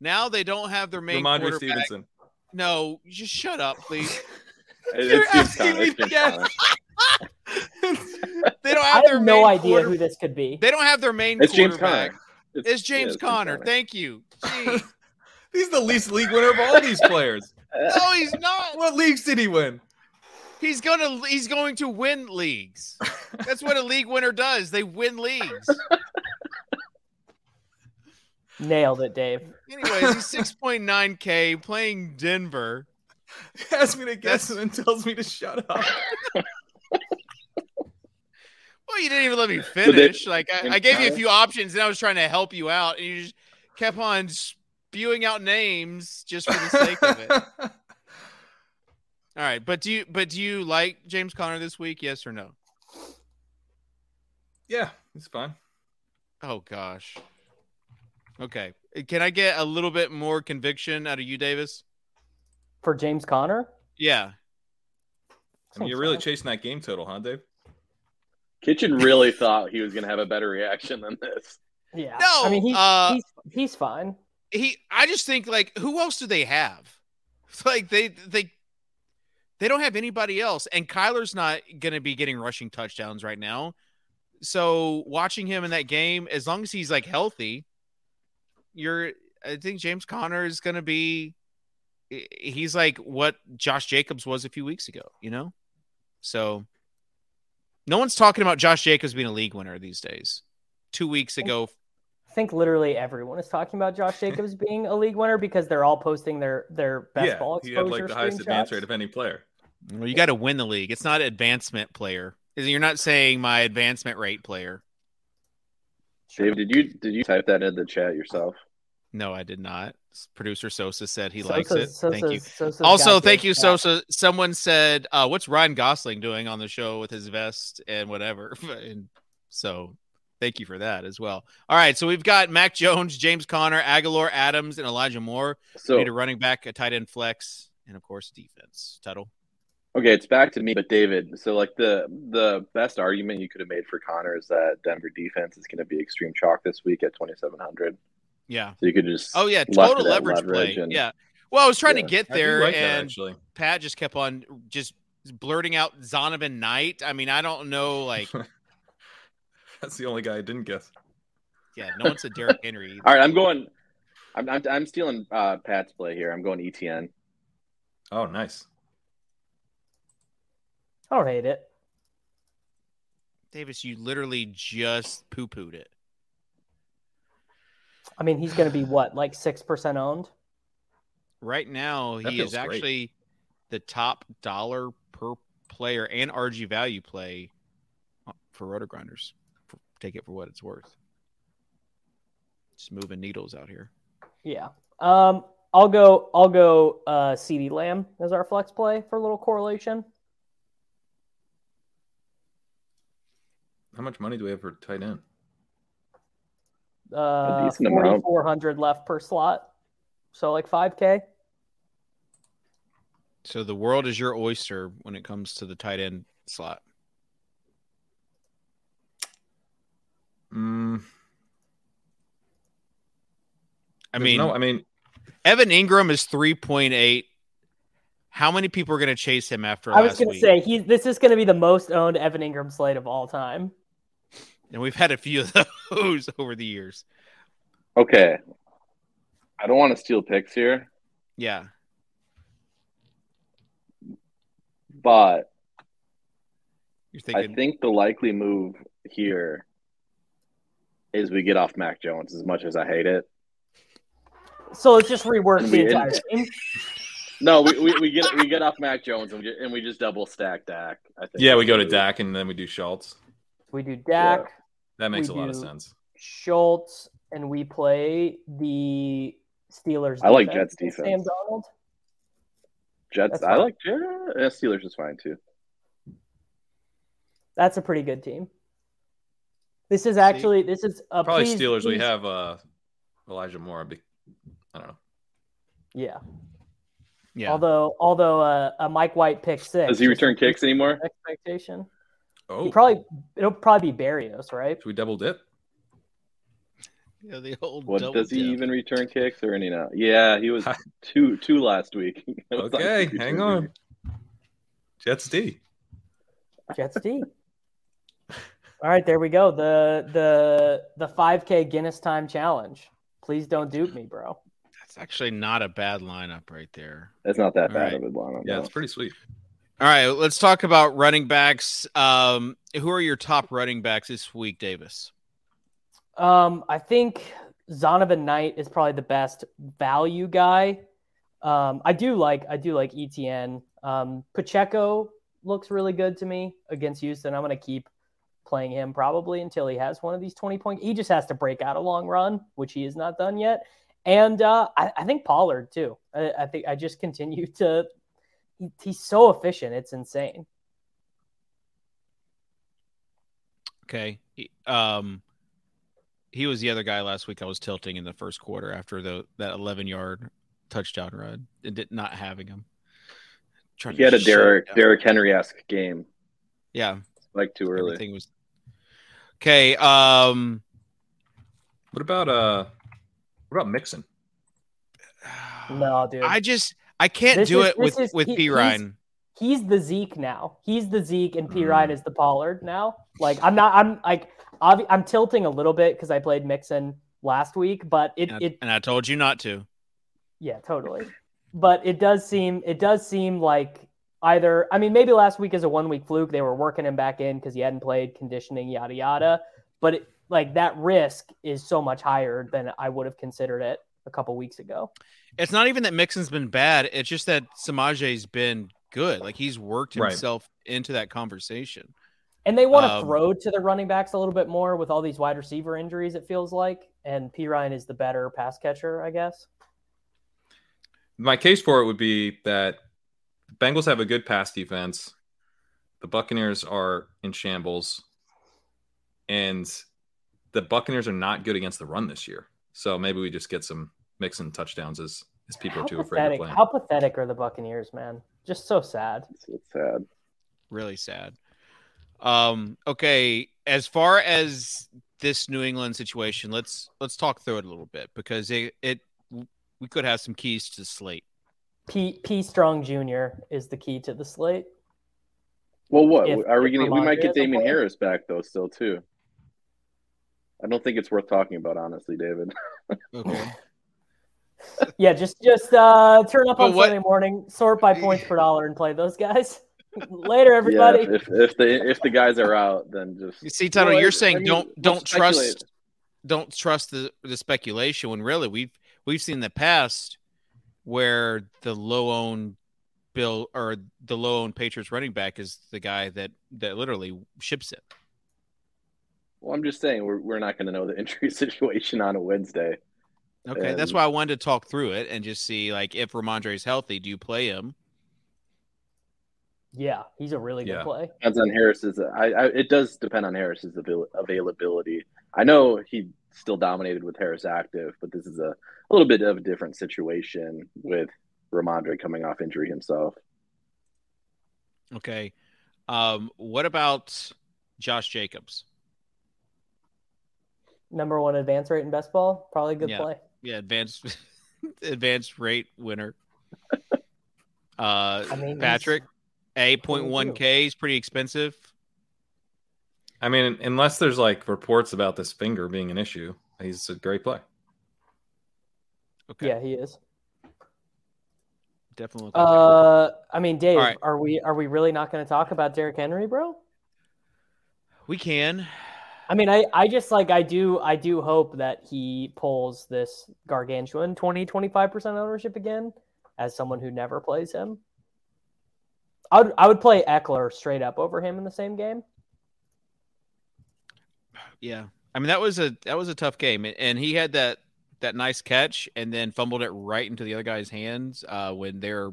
Now they don't have their main Rhamondre quarterback. Stevenson. No, just shut up, please. You're asking me again. They don't have I their have no idea quarter- who this could be. They don't have their main it's quarterback. James it's, it's James yeah, it's Conner. James Conner. Thank you. He's the least league winner of all these players. No, he's not. What leagues did he win? He's gonna. He's going to win leagues. That's what a league winner does. They win leagues. Nailed it, Dave. Anyways, he's six point nine K playing Denver. He asks me to guess and then tells me to shut up. Well, you didn't even let me finish. Like I, I gave you a few options, and I was trying to help you out, and you just kept on spewing out names just for the sake of it. All right, but do you but do you like James Conner this week? Yes or no? Yeah, it's fine. Oh gosh. Okay, can I get a little bit more conviction out of you, Davis? For James Conner? Yeah. I mean, you're really chasing that game total, huh, Dave? Kitchen really thought he was going to have a better reaction than this. Yeah. No, I mean, he's, uh, he's, he's fine. He, I just think, like, who else do they have? It's like, they they they don't have anybody else, and Kyler's not going to be getting rushing touchdowns right now. So watching him in that game, as long as he's, like, healthy, you're I think James Conner is going to be – he's like what Josh Jacobs was a few weeks ago, you know? So no one's talking about Josh Jacobs being a league winner these days. Two weeks ago – I think literally everyone is talking about Josh Jacobs being a league winner because they're all posting their, their best yeah, ball exposure. Yeah, he had like the highest advance rate of any player. Well, you got to win the league. It's not advancement player. You're not saying my advancement rate player. Dave, did you did you type that in the chat yourself? No, I did not. Producer Sosa said he Sosa's, likes it. Sosa's, thank you. Sosa's also, thank you, Sosa. Someone said, uh, what's Ryan Gosling doing on the show with his vest and whatever? And so... thank you for that as well. All right, so we've got Mac Jones, James Conner, Aguilar, Adams, and Elijah Moore. So, we need a running back, a tight end flex, and, of course, defense. Tuttle? Okay, it's back to me, but David, so, like, the the best argument you could have made for Conner is that Denver defense is going to be extreme chalk this week at twenty-seven hundred. Yeah. So you could just – oh, yeah, total leverage, leverage play. And, yeah. Well, I was trying yeah. to get there, like and that, Pat just kept on just blurting out Zonovan Knight. I mean, I don't know, like – that's the only guy I didn't guess. Yeah, no one said Derrick Henry either. All right, I'm going I'm, – I'm, I'm stealing uh, Pat's play here. I'm going E T N. Oh, nice. I don't hate it. Davis, you literally just poo-pooed it. I mean, he's going to be what, like six percent owned? Right now, that he is great. Actually the top dollar per player and R G value play for Roto-Grinders. Take it for what it's worth. Just moving needles out here. Yeah. Um, I'll go I'll go uh CeeDee Lamb as our flex play for a little correlation. How much money do we have for tight end? Uh forty-four hundred left per slot. So like five K. So the world is your oyster when it comes to the tight end slot. Mm. I mean, no, I mean, Evan Ingram is three point eight. How many people are going to chase him after I last was going to say, he, this is going to be the most owned Evan Ingram slate of all time. And we've had a few of those over the years. Okay. I don't want to steal picks here. Yeah. But You're thinking... I think the likely move here is we get off Mac Jones as much as I hate it. So let's just rework we, the entire thing. No, we, we, we get we get off Mac Jones and we, and we just double stack Dak. I think yeah, we go to do. Dak and then we do Schultz. We do Dak. Yeah. That makes a lot of sense. Schultz and we play the Steelers. I like Jets defense. Sam Donald. Jets. I like yeah, Steelers is fine too. That's a pretty good team. This is actually this is a probably please, Steelers. Please. We have uh, Elijah Moore. I don't know. Yeah. Yeah. Although, although uh, a Mike White pick six. Does he return kicks anymore? Expectation. Oh. He probably it'll probably be Berrios, right? Should we double dip? Yeah, the old. What does he dip. even return kicks or any now? Yeah, he was two two last week. Okay, like hang on. Jets D. Jets D. All right, there we go. The the the five K Guinness Time Challenge. Please don't dupe me, bro. That's actually not a bad lineup right there. That's not that All bad right. of a lineup. Yeah, no. It's pretty sweet. All right, let's talk about running backs. Um, who are your top running backs this week, Davis? Um, I think Zonovan Knight is probably the best value guy. Um, I do like I do like E T N. Um, Pacheco looks really good to me against Houston. I'm going to keep playing him probably until he has one of these twenty-point. He just has to break out a long run, which he has not done yet. And uh, I, I think Pollard, too. I, I think I just continue to he, – he's so efficient. It's insane. Okay. Um, he was the other guy last week I was tilting in the first quarter after the that eleven-yard touchdown run and not having him. He had a Derrick, Derrick Henry-esque game. Yeah. Like too early. Everything was... Okay. Um, what about uh, what about Mixon? No, dude. I just I can't this do is, it with is, with he, P Ryan. He's, he's the Zeke now. He's the Zeke, and P mm. Ryan is the Pollard now. Like I'm not. I'm like obvi- I'm tilting a little bit because I played Mixon last week, but it and I, it and I told you not to. Yeah, totally. But it does seem it does seem like. Either, I mean, maybe last week is a one-week fluke. They were working him back in because he hadn't played, conditioning, yada, yada. But, it, like, that risk is so much higher than I would have considered it a couple weeks ago. It's not even that Mixon's been bad. It's just that Samaje's been good. Like, he's worked himself right. into that conversation. And they want to um, throw to the running backs a little bit more with all these wide receiver injuries, it feels like. And P. Ryan is the better pass catcher, I guess. My case for it would be that the Bengals have a good pass defense. The Buccaneers are in shambles. And the Buccaneers are not good against the run this year. So maybe we just get some Mixon touchdowns as, as people how are too pathetic, afraid to play. How pathetic are the Buccaneers, man? Just so sad. So sad. Really sad. Um, okay, as far as this New England situation, let's let's talk through it a little bit because it, it we could have some keys to the slate. P. P. Strong Junior is the key to the slate. Well, what if, are we going to? We might get Damien Harris back though, still too. I don't think it's worth talking about, honestly, David. Okay. yeah, just just uh, turn up but on what? Sunday morning, sort by points per dollar, and play those guys. Later, everybody. Yeah, if, if, if the if the guys are out, then just you see, Tuttle, you know, you're I, saying I mean, don't don't we'll trust speculate. don't trust the the speculation when really we've we've seen in the past. Where the low owned Bill or the low owned Patriots running back is the guy that, that literally ships it. Well, I'm just saying we're we're not going to know the injury situation on a Wednesday. Okay, and that's why I wanted to talk through it and just see like if Rhamondre is healthy, do you play him? Yeah, he's a really yeah. good play. Depends on Harris's. I, I it does depend on Harris's avail- availability. I know he. Still dominated with Harris active, but this is a, a little bit of a different situation with Rhamondre coming off injury himself. Okay. Um, what about Josh Jacobs? Number one advance rate in best ball. Probably a good yeah. play. Yeah. Advance, advance rate winner. uh, I mean, Patrick, eight point one K is pretty expensive. I mean, unless there's like reports about this finger being an issue, he's a great play. Okay. Yeah, he is. Definitely. Uh, I mean, Dave, right. are we are we really not going to talk about Derrick Henry, bro? We can. I mean, I, I just like I do I do hope that he pulls this gargantuan twenty, twenty-five percent ownership again as someone who never plays him. I would I would play Eckler straight up over him in the same game. Yeah, I mean that was a that was a tough game, and he had that that nice catch, and then fumbled it right into the other guy's hands uh, when they're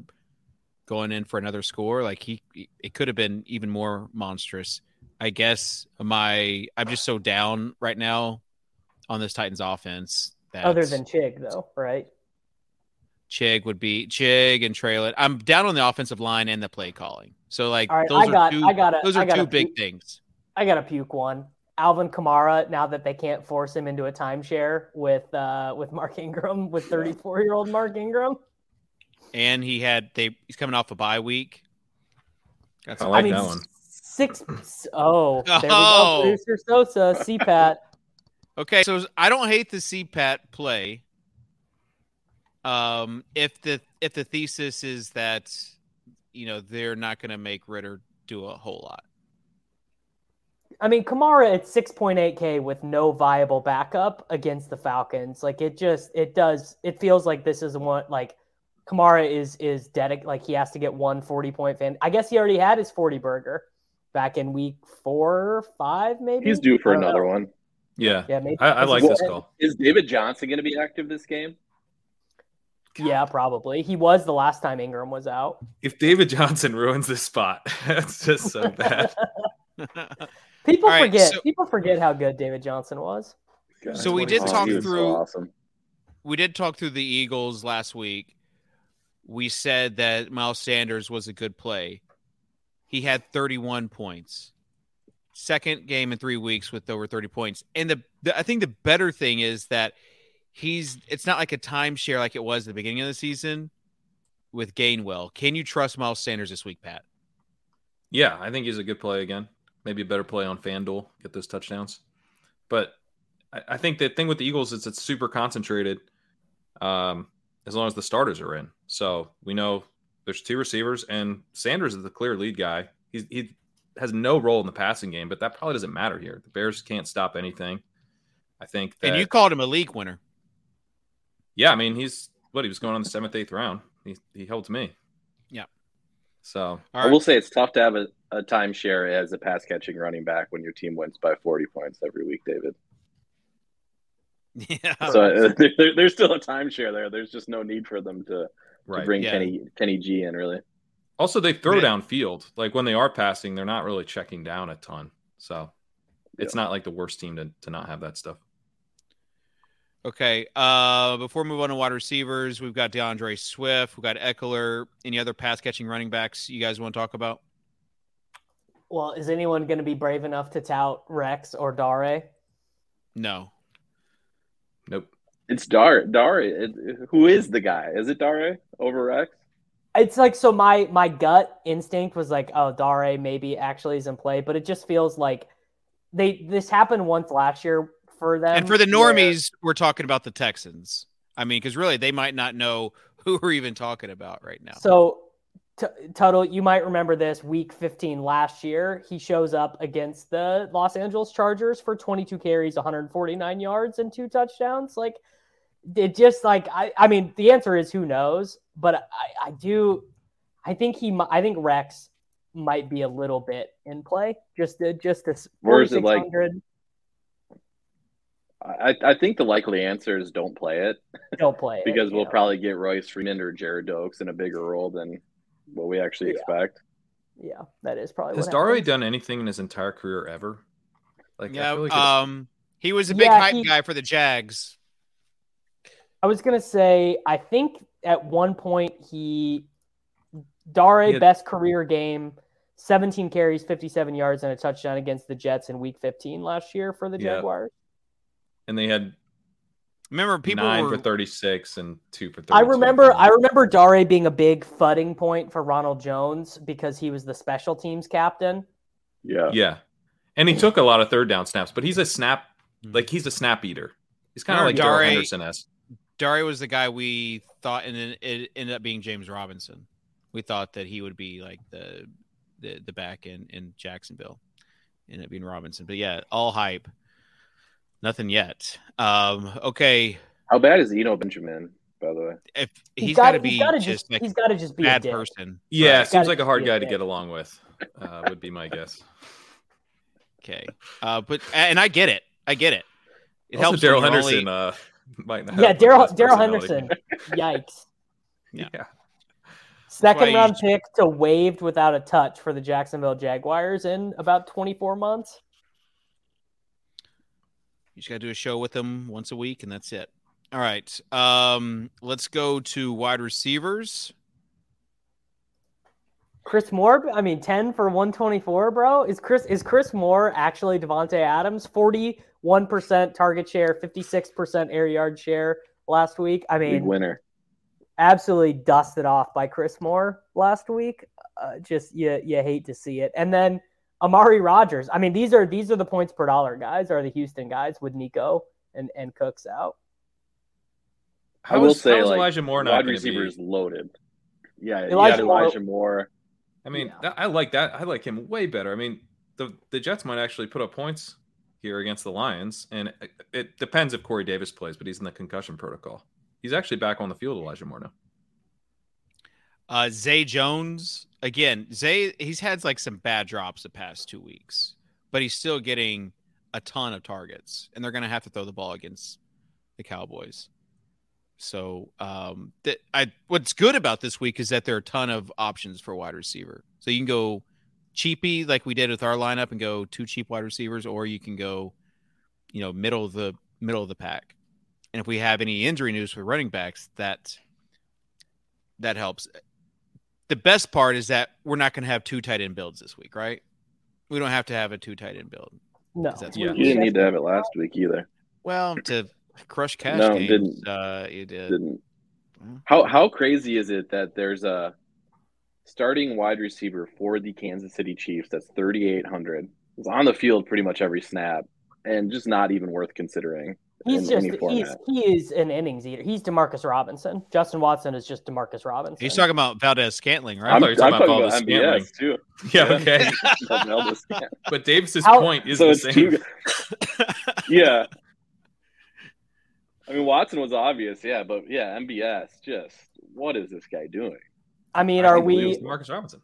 going in for another score. Like he, it could have been even more monstrous. I guess my I'm just so down right now on this Titans offense. That Other than Chig, though, right? Chig would be Chig and Traylon. I'm down on the offensive line and the play calling. So, like, right, those, I got, are two, I gotta, those are I two big puke. things. I got to puke one. Alvin Kamara, now that they can't force him into a timeshare with uh, with Mark Ingram, with thirty-four-year-old Mark Ingram. And he had they he's coming off a bye week. That's I like mean, that one. Six oh, there we go. Producer Sosa, C PAT. Okay, so I don't hate the C PAT play. Um, if the if the thesis is that, you know, they're not going to make Ridder do a whole lot. I mean, Kamara at six point eight K with no viable backup against the Falcons. Like, it just, it does, it feels like this is one, like, Kamara is, is dedicated, like, he has to get one forty-point fan. I guess he already had his forty-burger back in week four or five, maybe? He's due for another know. one. Yeah. Yeah, maybe. I, I like this call. Is David Johnson going to be active this game? God. Yeah, probably. He was the last time Ingram was out. If David Johnson ruins this spot, that's just so bad. People right, forget. So, people forget how good David Johnson was. God, so we did talk through. So awesome. We did talk through the Eagles last week. We said that Miles Sanders was a good play. He had thirty-one points, second game in three weeks with over thirty points. And the, the I think the better thing is that he's. It's not like a timeshare like it was at the beginning of the season with Gainwell. Can you trust Miles Sanders this week, Pat? Yeah, I think he's a good play again. Maybe a better play on FanDuel, get those touchdowns. But I, I think the thing with the Eagles is it's super concentrated um, as long as the starters are in. So we know there's two receivers, and Sanders is the clear lead guy. He's, he has no role in the passing game, but that probably doesn't matter here. The Bears can't stop anything. I think that – And you called him a league winner. Yeah, I mean, he's – what, he was going on the seventh, eighth round. He he held to me. Yeah. So – I will say it's tough to have a – a timeshare as a pass catching running back when your team wins by forty points every week, David. Yeah. So uh, there, there's still a timeshare there. There's just no need for them to, right. to bring yeah. Kenny Kenny G in, really. Also, they throw Man. downfield. Like, when they are passing, they're not really checking down a ton. So it's yeah. not like the worst team to, to not have that stuff. Okay. Uh, before we move on to wide receivers, we've got DeAndre Swift. We've got Eckler. Any other pass catching running backs you guys want to talk about? Well, is anyone going to be brave enough to tout Rex or Dare? No. Nope. It's Dare. Dare. It, it, who is the guy? Is it Dare over Rex? It's like, so my, my gut instinct was like, oh, Dare maybe actually is in play, but it just feels like they this happened once last year for them. And for the normies, where, we're talking about the Texans. I mean, because really they might not know who we're even talking about right now. So T- Tuttle, you might remember this, week fifteen last year, he shows up against the Los Angeles Chargers for twenty-two carries, one hundred forty-nine yards, and two touchdowns. Like, it just like, I, I mean, the answer is who knows, but I, I do, I think he, I think Rex might be a little bit in play. Just, to, just this. Where is it like? I, I think the likely answer is don't play it. Don't play it. Because we'll know. probably get Royce Freeman or Jared Oaks in a bigger role than what we actually yeah. expect. Yeah, that is probably. Has Dare done anything in his entire career ever? Like, yeah, I feel like um, he was a big yeah, hype he, guy for the Jags. I was gonna say, I think at one point he Dare he had, best career game, seventeen carries, fifty-seven yards, and a touchdown against the Jets in Week fifteen last year for the yeah. Jaguars. And they had. Remember, people nine were, for thirty-six and two for thirty-two. I remember, I remember Dare being a big fudding point for Ronald Jones because he was the special teams captain. Yeah, yeah, and he took a lot of third down snaps, but he's a snap, like he's a snap eater. He's kind of like Daryl Henderson-esque. Dare was the guy we thought, and then it ended up being James Robinson. We thought that he would be like the the, the back in in Jacksonville, ended up being Robinson. But yeah, all hype. Nothing yet. Um, okay. How bad is Eno Benjamin, by the way? If he's, he's got to be he's gotta just, just like he's got to just be bad a bad person. Yeah, right. Seems like a hard guy a to get along with. Uh, would be my guess. Okay, uh, but and I get it. I get it. It also helps. Daryl Henderson. Only... Uh, might not yeah, Daryl Daryl Henderson. Yikes. Yeah. yeah. Second round pick to waived without a touch for the Jacksonville Jaguars in about twenty-four months. You just got to do a show with them once a week, and that's it. All right. Um, let's go to wide receivers. Chris Moore, I mean, ten for one twenty-four, bro. Is Chris is Chris Moore actually Devontae Adams? forty-one percent target share, fifty-six percent air yard share last week. I mean, big winner. Absolutely dusted off by Chris Moore last week. Uh, just you, you hate to see it. And then Amari Rodgers. I mean, these are these are the points per dollar guys, are the Houston guys with Nico and, and Cooks out. I, I will was, say, was like, Elijah Moore not wide receivers be... loaded. Yeah, Elijah, you Elijah Moore. I mean, yeah. that, I like that. I like him way better. I mean, the the Jets might actually put up points here against the Lions, and it, it depends if Corey Davis plays, but he's in the concussion protocol. He's actually back on the field, Elijah Moore now. Uh, Zay Jones, again, Zay, he's had like some bad drops the past two weeks, but he's still getting a ton of targets, and they're going to have to throw the ball against the Cowboys. So um, th- I, what's good about this week is that there are a ton of options for wide receiver. So you can go cheapy like we did with our lineup and go two cheap wide receivers, or you can go, you know, middle of the middle of the pack. And if we have any injury news for running backs, that that helps. The best part is that we're not going to have two tight end builds this week, right? We don't have to have a two tight end build. No, that's yeah. you didn't need to have it last week either. Well, to crush cash no, games, didn't. Uh, you did. Didn't. How how crazy is it that there's a starting wide receiver for the Kansas City Chiefs that's thirty-eight hundred, is on the field pretty much every snap, and just not even worth considering. He's just he's, he is an innings eater. He's DeMarcus Robinson. Justin Watson is just DeMarcus Robinson. He's talking about Valdez-Scantling, right? I thought you were talking about Valdez-Scantling too. Yeah, okay. But Davis's How, point is so the same. Too, yeah. I mean, Watson was obvious, yeah, but yeah, M B S, just what is this guy doing? I mean, I are we DeMarcus Robinson?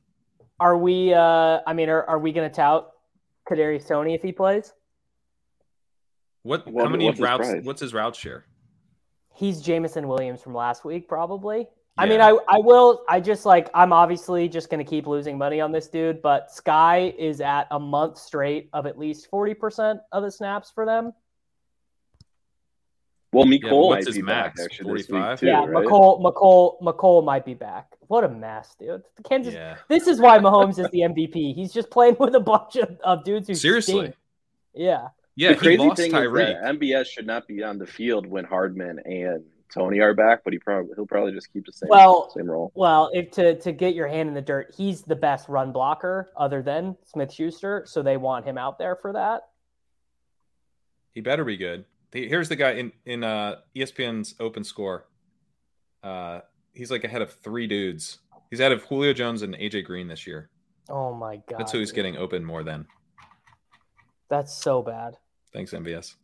Are we uh, I mean, are, are we going to tout Kadarius Toney if he plays? What? Well, how many what's routes? His what's his route share? He's Jamison Williams from last week, probably. Yeah. I mean, I, I will. I just like I'm obviously just going to keep losing money on this dude, but Sky is at a month straight of at least forty percent of the snaps for them. Well, McColl yeah, might his be max? back. Forty-five. Yeah, right? McColl, McColl, McColl might be back. What a mess, dude! Kansas. Yeah. This is why Mahomes is the M V P. He's just playing with a bunch of, of dudes who seriously. Stink. Yeah. Yeah, the crazy thing Tyreek. is that M B S should not be on the field when Hardman and Toney are back, but he probably he'll probably just keep the same well, same role. Well, if to to get your hand in the dirt, he's the best run blocker other than Smith-Schuster, so they want him out there for that. He better be good. Here's the guy in in uh, E S P N's Open Score. Uh, he's like ahead of three dudes. He's ahead of Julio Jones and A J Green this year. Oh my god! That's who he's dude. getting open more than. That's so bad. Thanks, M B S.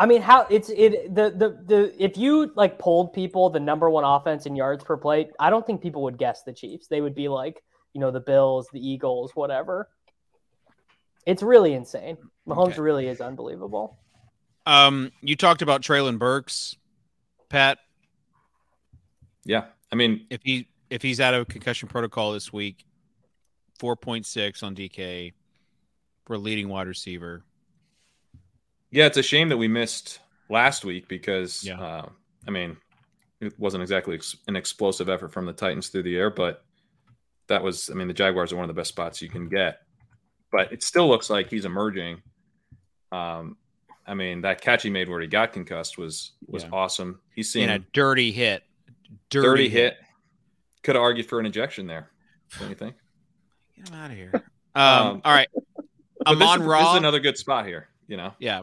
I mean, how it's it the the the if you like polled people the number one offense in yards per play, I don't think people would guess the Chiefs. They would be like, you know, the Bills, the Eagles, whatever. It's really insane. Mahomes okay. really is unbelievable. Um, you talked about Traylon Burks, Pat. Yeah, I mean, if he if he's out of concussion protocol this week, four point six on D K for leading wide receiver. Yeah, it's a shame that we missed last week because, yeah. uh, I mean, it wasn't exactly an explosive effort from the Titans through the air, but that was, I mean, the Jaguars are one of the best spots you can get. But it still looks like he's emerging. Um, I mean, that catch he made where he got concussed was was yeah. awesome. He's seen and a dirty hit. Dirty, dirty hit. hit. Could have argued for an ejection there. Don't you think? Get him out of here. Um, um, all right. Amon Ra. This is another good spot here. You know, yeah,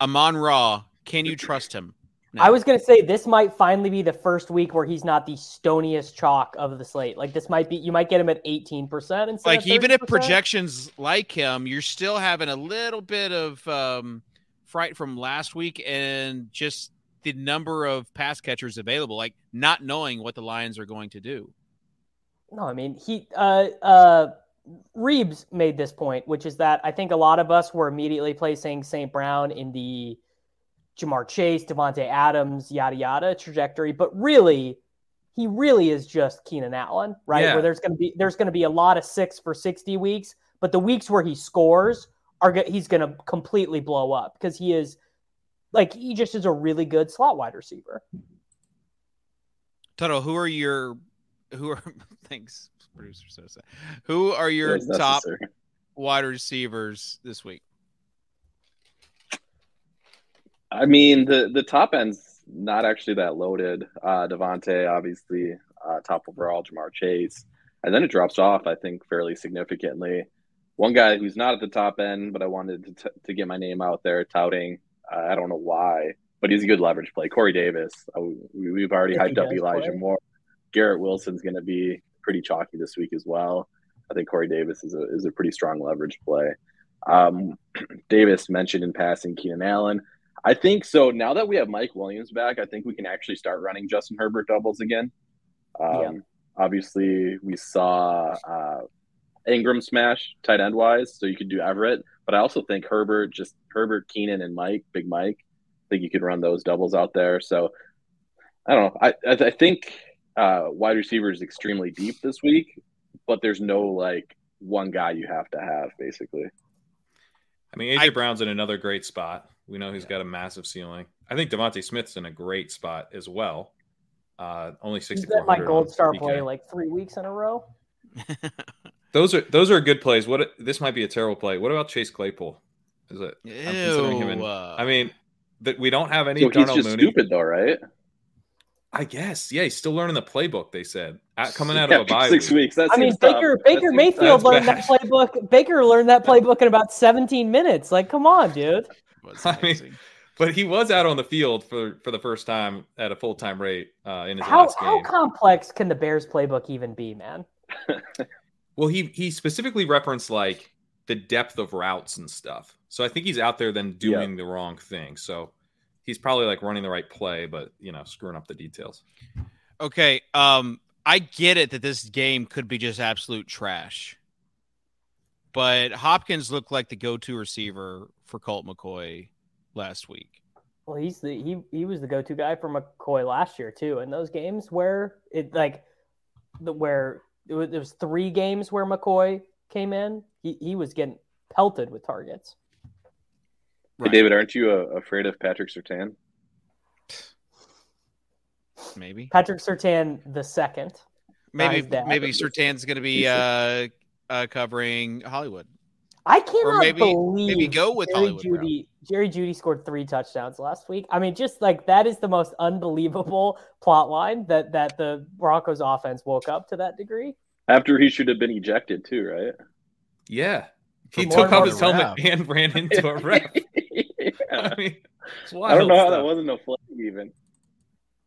Amon Ra. Can you trust him? No. I was gonna say this might finally be the first week where he's not the stoniest chalk of the slate. Like this might be, you might get him at eighteen percent instead. Like of even if projections like him, you're still having a little bit of um, fright from last week and just the number of pass catchers available. Like not knowing what the Lions are going to do. No, I mean he. Uh, uh, Reeves made this point, which is that I think a lot of us were immediately placing Saint Brown in the Jamar Chase, Devontae Adams, yada, yada trajectory. But really, he really is just Keenan Allen, right? Yeah. Where there's going to be there's going to be a lot of six for sixty weeks, but the weeks where he scores are he's going to completely blow up because he is like he just is a really good slot wide receiver. Tuttle, who are your who are thanks producer so sad. Who are your top wide receivers this week? I mean, the, the top end's not actually that loaded. Uh, Devontae, obviously, uh, top overall, Jamar Chase. And then it drops off, I think, fairly significantly. One guy who's not at the top end, but I wanted to t- to get my name out there touting. Uh, I don't know why, but he's a good leverage play. Corey Davis. Uh, we, we've already if hyped up Elijah play. Moore. Garrett Wilson's going to be pretty chalky this week as well. I think Corey Davis is a, is a pretty strong leverage play. Um, Davis mentioned in passing Keenan Allen. I think so. Now that we have Mike Williams back, I think we can actually start running Justin Herbert doubles again. Um, yeah. Obviously, we saw uh, Ingram smash tight end wise, so you could do Everett. But I also think Herbert, just Herbert, Keenan, and Mike, Big Mike. I think you could run those doubles out there. So I don't know. I I, I think uh, wide receiver is extremely deep this week, but there's no like one guy you have to have basically. I mean, A J Brown's in another great spot. We know he's yeah. got a massive ceiling. I think Devontae Smith's in a great spot as well. Uh, only sixty-four hundred. Is that my gold star play like three weeks in a row? those are those are good plays. What this might be a terrible play. What about Chase Claypool? Is it? Ew. I'm considering him in, I mean, that we don't have any. So Darnell he's just Mooney. Stupid though, right? I guess. Yeah, he's still learning the playbook. They said coming out yeah, of a bye six week. weeks. That I mean, Baker tough. Baker Mayfield learned bad. that playbook. Baker learned that playbook in about seventeen minutes. Like, come on, dude. I mean, but he was out on the field for, for the first time at a full-time rate uh, in his how, last game. How complex can the Bears playbook even be, man? Well, he he specifically referenced, like, the depth of routes and stuff. So I think he's out there then doing yeah. the wrong thing. So he's probably, like, running the right play, but, you know, screwing up the details. Okay, um, I get it that this game could be just absolute trash. But Hopkins looked like the go-to receiver for Colt McCoy last week. Well, he's the he he was the go-to guy for McCoy last year too. In those games where it like the where it was, it was three games where McCoy came in, he, he was getting pelted with targets. Right. Hey, David, aren't you uh, afraid of Patrick Surtain? Maybe Patrick Surtain the second. Maybe maybe Surtain's going to be. Uh, Uh, covering Hollywood. I cannot maybe, believe maybe go with Jerry Hollywood. Judy, Jerry Judy scored three touchdowns last week. I mean, just like that is the most unbelievable plot line that, that the Broncos offense woke up to that degree. After he should have been ejected too, right? Yeah. He For took off his helmet and ran into a ref. I mean, I don't know stuff. How that wasn't a flag even.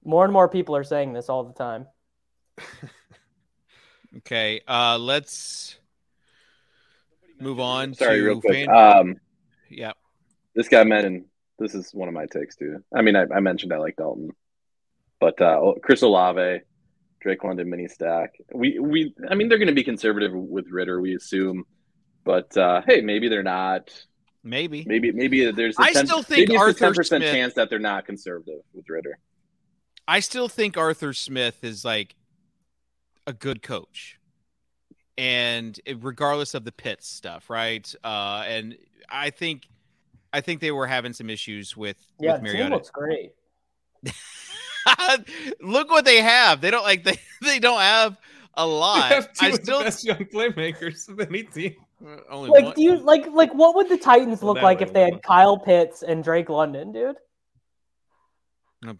More and more people are saying this all the time. okay, uh, let's... Move on. Sorry, to real quick. Um, yeah, this guy mentioned. This is one of my takes too. I mean, I, I mentioned I like Dalton, but uh, Chris Olave, Drake London, mini stack. We we. I mean, they're going to be conservative with Ridder, we assume. But uh, hey, maybe they're not. Maybe maybe maybe there's. A I ten, still think Arthur ten percent chance that they're not conservative with Ridder. I still think Arthur Smith is like a good coach. And regardless of the Pitts stuff, right? Uh, and I think, I think they were having some issues with, yeah, with Mariota. Yeah, looks great. Look what they have. They don't like they, they don't have a lot. They have two I of still... the best young playmakers of any team. Only like one. do you like like what would the Titans look well, like if they had one. Kyle Pitts and Drake London, dude? No,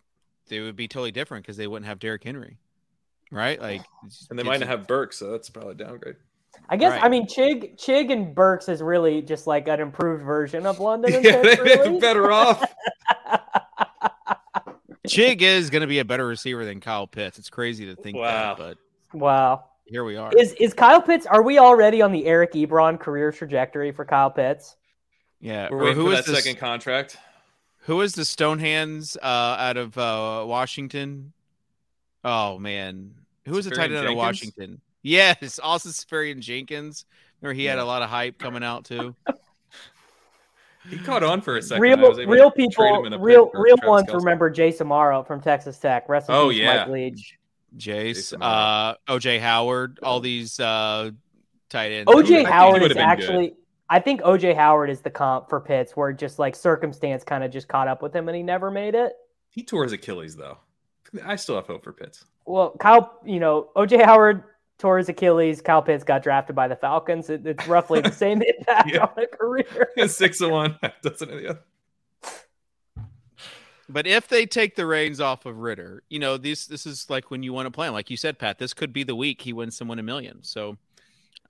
they would be totally different because they wouldn't have Derrick Henry. Right, like, and they might not have Burks, so that's probably a downgrade. I guess. Right. I mean, Chig, Chig, and Burks is really just like an improved version of London. And yeah, they're really. better off. Chig is going to be a better receiver than Kyle Pitts. It's crazy to think wow. that, but wow, here we are. Is is Kyle Pitts? Are we already on the Eric Ebron career trajectory for Kyle Pitts? Yeah, we're waiting for that this, second contract. Who is the Stonehands uh, out of uh, Washington? Oh man. Who was the tight end out of Washington? Yes, also Safarian Jenkins. Remember, he yeah. had a lot of hype coming out too. He caught on for a second. Real, real people, real, real ones remember Jason Morrow from Texas Tech. Wrestling oh yeah, Mike Leach. Jace, uh, O J Howard, all these uh, tight ends. O J Howard is actually, good. I think O J Howard is the comp for Pitts, where just like circumstance kind of just caught up with him and he never made it. He tore his Achilles though. I still have hope for Pitts. Well, Kyle, you know, O J Howard tore his Achilles. Kyle Pitts got drafted by the Falcons. It, it's roughly the same impact yeah. on a career. Six of one doesn't it? Yeah. But if they take the reins off of Ridder, you know, this this is like when you want to plan. Like you said, Pat, this could be the week he wins someone a million. So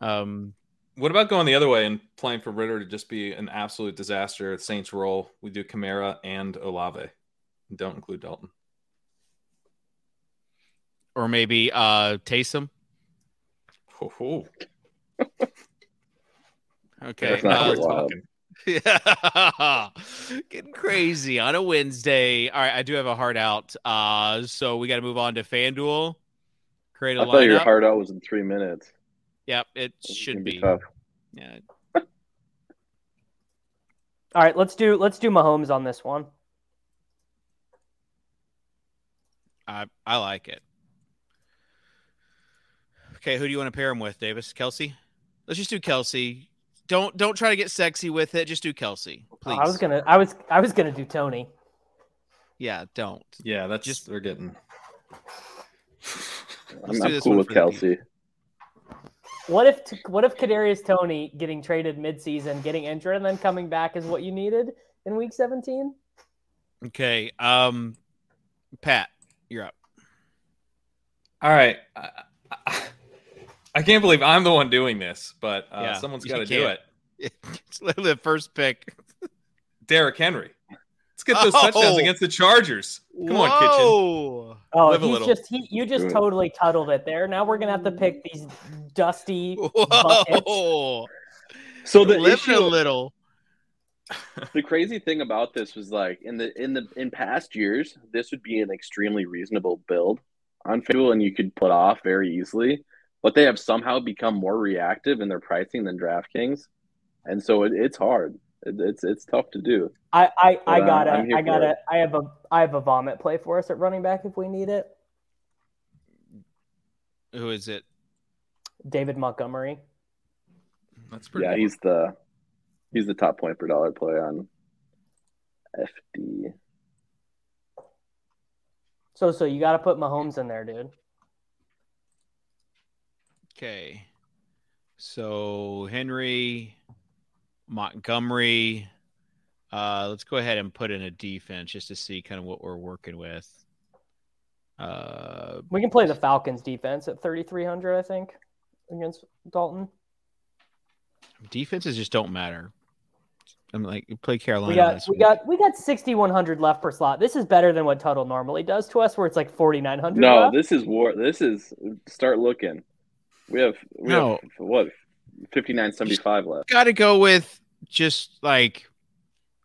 um, what about going the other way and playing for Ridder to just be an absolute disaster? The Saints roll. We do Kamara and Olave. Don't include Dalton. Or maybe uh, Taysom. Oh, oh. Okay. That's not uh, yeah, getting crazy on a Wednesday. All right, I do have a heart out, uh, so we got to move on to FanDuel. Create a I lineup. Thought your heart out was in three minutes. Yep, it, it should be. be. Tough. Yeah. All right, let's do let's do Mahomes on this one. I I like it. Okay, who do you want to pair him with, Davis? Kelce? Let's just do Kelce. Don't don't try to get sexy with it. Just do Kelce, please. I was gonna, I was, I was gonna do Toney. Yeah, don't. Yeah, that's just we're getting. I'm not cool with Kelce. What if, what if Kadarius Toney getting traded midseason, getting injured, and then coming back is what you needed in week seventeen? Okay, um, Pat, you're up. All right. I, I, I can't believe I'm the one doing this, but uh, yeah, someone's got to do it. It's literally the first pick. Derrick Henry. Let's get those oh. touchdowns against the Chargers. Come Whoa. on, Kitchen. Oh, Live he's just, he, you just totally tuttled it there. Now we're going to have to pick these dusty Whoa. buckets. So the Live issue, a little. The crazy thing about this was like in the in the in past years, this would be an extremely reasonable build on FanDuel, and you could put off very easily. But they have somehow become more reactive in their pricing than DraftKings, and so it, it's hard. It, it's it's tough to do. I I, but, I gotta um, I gotta I have a I have a vomit play for us at running back if we need it. Who is it? David Montgomery. That's pretty. Yeah, cool. he's the he's the top point per dollar play on F D. So so you got to put Mahomes in there, dude. Okay, so Henry, Montgomery, uh, let's go ahead and put in a defense just to see kind of what we're working with. Uh, we can play the Falcons defense at thirty-three hundred, I think, against Dalton. Defenses just don't matter. I'm like, play Carolina. We got, we got, we got sixty-one hundred left per slot. This is better than what Tuttle normally does to us, where it's like forty-nine hundred. No, left. This is war. This is start looking. We have we no. have what fifty-nine seventy-five left. Got to go with just like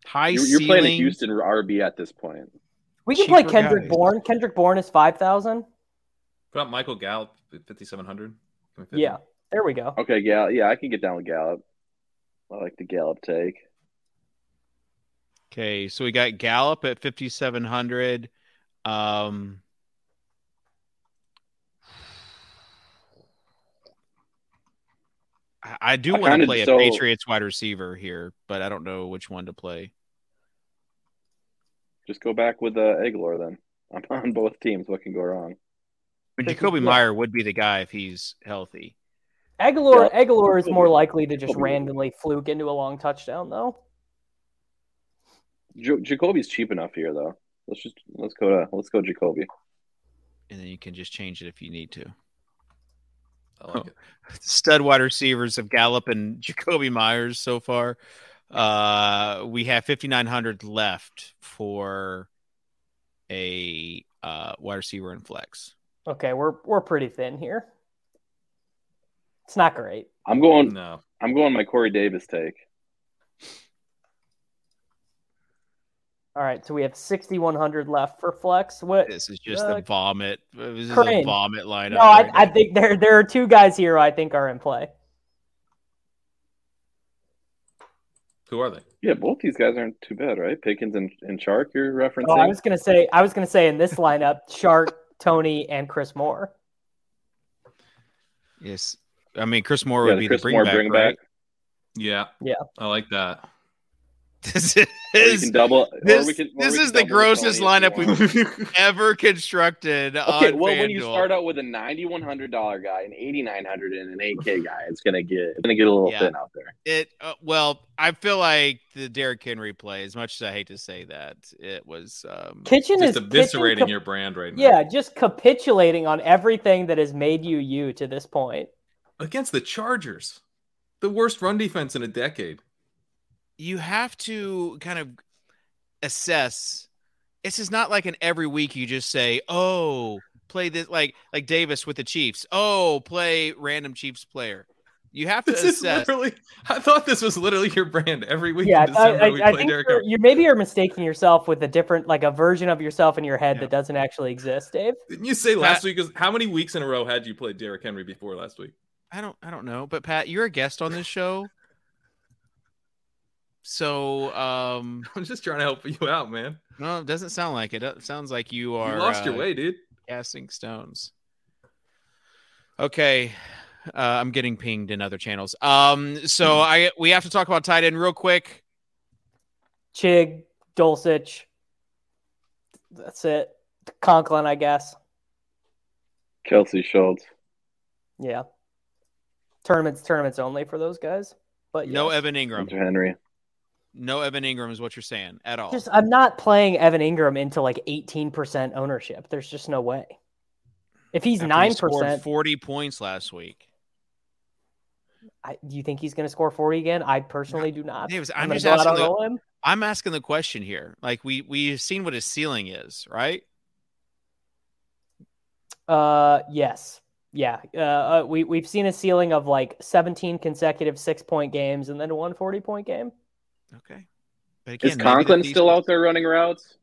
high you're, you're ceiling. You're playing a Houston R B at this point. We can Cheaper play Kendrick guys. Bourne. Kendrick Bourne is five thousand. Put up Michael Gallup at fifty-seven hundred. Yeah, there we go. Okay, Gallup. Yeah, I can get down with Gallup. I like the Gallup take. Okay, so we got Gallup at fifty-seven hundred. Um I do I want to play so, a Patriots wide receiver here, but I don't know which one to play. Just go back with uh, Aguilar then. I'm on both teams. What can go wrong? But Jacoby Meyer would be the guy if he's healthy. Aguilar, yeah. Aguilar is more likely to just Jacoby. randomly fluke into a long touchdown, though. Jo- Jacoby's cheap enough here, though. Let's just let's go to let's go Jacoby, and then you can just change it if you need to. I like oh. it. Stud wide receivers of Gallup and Jacoby Myers so far. Uh, we have fifty-nine hundred left for a uh, wide receiver and flex. Okay, we're we're pretty thin here. It's not great. I'm going. No, I'm going my Corey Davis take. All right, so we have sixty-one hundred left for flex. What? This is just uh, the vomit. This is a vomit lineup. No, I, right I think there there are two guys here I think are in play. Who are they? Yeah, both these guys aren't too bad, right? Pickens and, and Chark. You're referencing. Oh, I was gonna say. I was gonna say in this lineup, Chark Toney and Chris Moore. Yes. I mean, Chris Moore yeah, would be Chris the bring back, bring right? back. Yeah. Yeah. I like that. This is can double, this, we can, this we is the grossest lineup we've ever constructed. Okay, on well, FanDuel. When you start out with a nine thousand one hundred dollars guy, an eight thousand nine hundred dollars, and an eight K guy, it's gonna get it's gonna get a little yeah. thin out there. It uh, well, I feel like the Derrick Henry play, as much as I hate to say that, it was um, kitchen just is eviscerating kitchen, your brand right now. Yeah, just capitulating on everything that has made you you to this point against the Chargers, the worst run defense in a decade. You have to kind of assess. This is not like an every week you just say, oh, play this like like Davis with the Chiefs. Oh, play random Chiefs player. You have to this assess. Is literally, I thought this was literally your brand every week. Yeah, in December, I, I, we I think you're, you maybe you're mistaking yourself with a different, like a version of yourself in your head yeah. that doesn't actually exist, Dave. Didn't you say last Pat, week? Is, how many weeks in a row had you played Derrick Henry before last week? I don't, I don't know. But Pat, you're a guest on this show. So um, I'm just trying to help you out, man. No, it doesn't sound like it. It sounds like you are you lost uh, your way, dude. Casting stones. Okay, uh, I'm getting pinged in other channels. Um, so I we have to talk about tight end real quick. Chig, Dulcich. That's it. Conklin, I guess. Kelce, Schultz. Yeah. Tournaments, tournaments only for those guys. But yes. No Evan Ingram, Mister Henry. No Evan Ingram is what you're saying at all. Just, I'm not playing Evan Ingram into like eighteen percent ownership. There's just no way. If he's After nine percent, he scored forty points last week. I, do you think he's going to score forty again? I personally do not. Davis, I'm, I'm, just asking the, I'm asking the question here. Like we we've seen what his ceiling is, right? Uh, yes. Yeah, uh, we we've seen a ceiling of like seventeen consecutive six point games and then one forty point game. Okay. But again, is Conklin still out there running routes?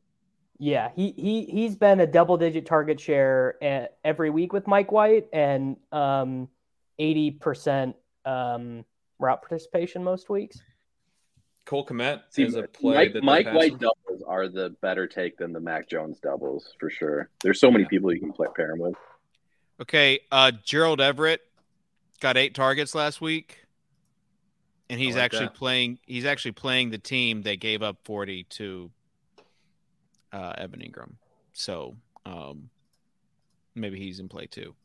Yeah, he, he, he's been a double-digit target share at, every week with Mike White and um, eighty percent um, route participation most weeks. Cole Kmet is a play Mike, that Mike White doubles are the better take than the Mac Jones doubles, for sure. There's so many yeah. people you can play pair him with. Okay, uh, Gerald Everett got eight targets last week. And he's like actually that. playing. He's actually playing the team that gave up forty to uh, Evan Ingram. So um, maybe he's in play too.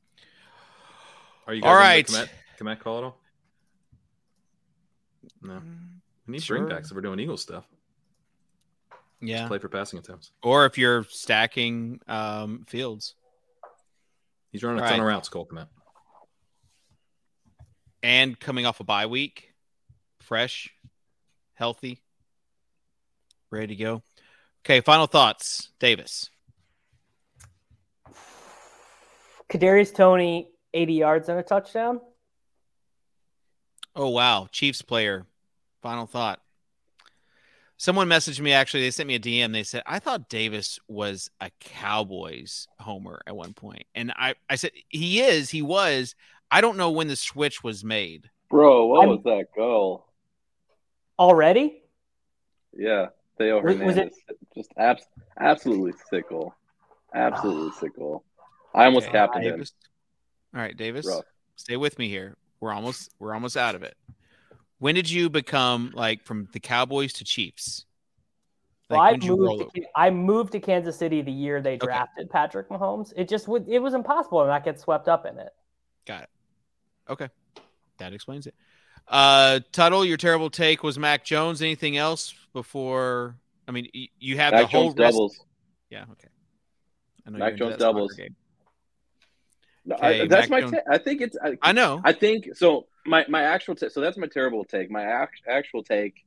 Are you guys all right? Commit, commit call at all? No. We need sure. bringbacks if we're doing Eagles stuff. Yeah, just play for passing attempts. Or if you're stacking um, Fields, he's running all a ton right. of routes. Cole Kmet. And coming off a bye week. Fresh, healthy, ready to go. Okay, final thoughts, Davis. Kadarius Toney, eighty yards and a touchdown. Oh, wow. Chiefs player. Final thought. Someone messaged me, actually. They sent me a D M. They said, I thought Davis was a Cowboys homer at one point. And I, I said, he is. He was. I don't know when the switch was made. Bro, what I'm, was that goal? Already? Yeah, Theo Hernandez. Was it? Just abs- absolutely sick goal. Absolutely sick goal. I almost okay, tapped him. All right, Davis, rough. Stay with me here. We're almost we're almost out of it. When did you become like from the Cowboys to Chiefs? Like, well, I moved. To, I moved to Kansas City the year they drafted okay. Patrick Mahomes. It just would. It was impossible to not get swept up in it. Got it. Okay, that explains it. Uh, Tuttle, your terrible take was Mac Jones. Anything else before? I mean, y- you have Mac the whole Jones rest... doubles. Yeah, okay. I know Mac Jones doubles. Game. No, okay, I, that's Mac my. Jones... T- I think it's. I, I know. I think so. My my actual t- so that's my terrible take. My act- actual take,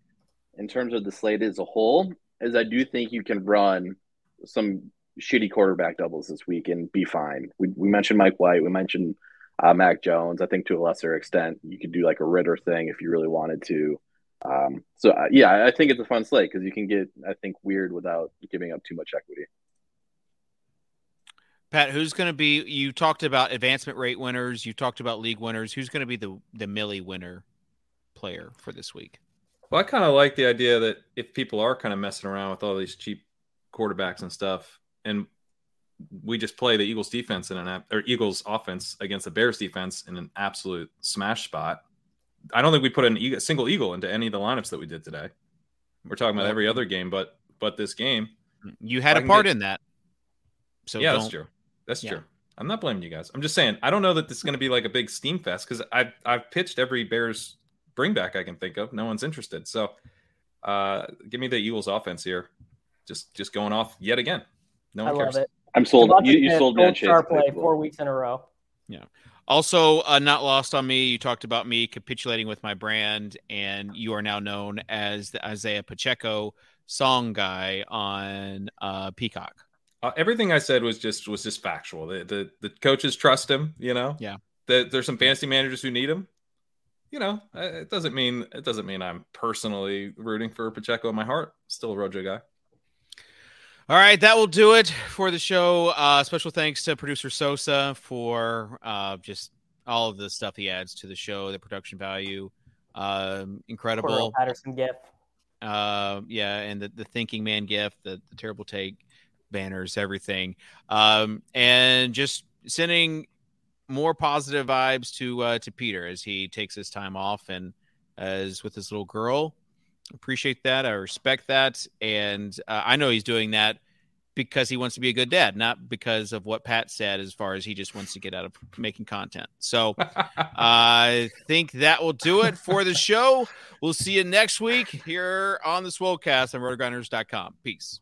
in terms of the slate as a whole, is I do think you can run some shitty quarterback doubles this week and be fine. We we mentioned Mike White. We mentioned. Uh, Mac Jones, I think to a lesser extent, you could do like a Ridder thing if you really wanted to. Um, so, uh, yeah, I think it's a fun slate because you can get, I think, weird without giving up too much equity. Pat, who's going to be – you talked about advancement rate winners. You talked about league winners. Who's going to be the, the Millie winner player for this week? Well, I kind of like the idea that if people are kind of messing around with all these cheap quarterbacks and stuff, and we just play the Eagles defense in an or Eagles offense against the Bears defense in an absolute smash spot. I don't think we put an eagle, single Eagle into any of the lineups that we did today. We're talking about every other game, but but this game, you had a part get, in that. So yeah, that's true. That's yeah. true. I'm not blaming you guys. I'm just saying I don't know that this is going to be like a big steam fest because I've I've pitched every Bears bring back I can think of. No one's interested. So uh, give me the Eagles offense here. Just just going off yet again. No one I cares. Love it. I'm sold. You, you sold me on Chase. Play four weeks in a row. Yeah. Also, uh, not lost on me. You talked about me capitulating with my brand, and you are now known as the Isaiah Pacheco song guy on uh, Peacock. Uh, everything I said was just was just factual. The the, the coaches trust him. You know. Yeah. The, there's some fantasy managers who need him. You know. It doesn't mean it doesn't mean I'm personally rooting for Pacheco in my heart. Still a Rojo guy. All right, that will do it for the show. Uh, special thanks to producer Sosa for uh, just all of the stuff he adds to the show, the production value. Um, incredible. Patterson gif. Uh, yeah, and the, the thinking man gif, the, the terrible take banners, everything. Um, and just sending more positive vibes to uh, to Peter as he takes his time off and as with his little girl. Appreciate that. I respect that. And uh, I know he's doing that because he wants to be a good dad, not because of what Pat said, as far as he just wants to get out of making content. So uh, I think that will do it for the show. We'll see you next week here on the Swolecast on roto grinders dot com. Peace.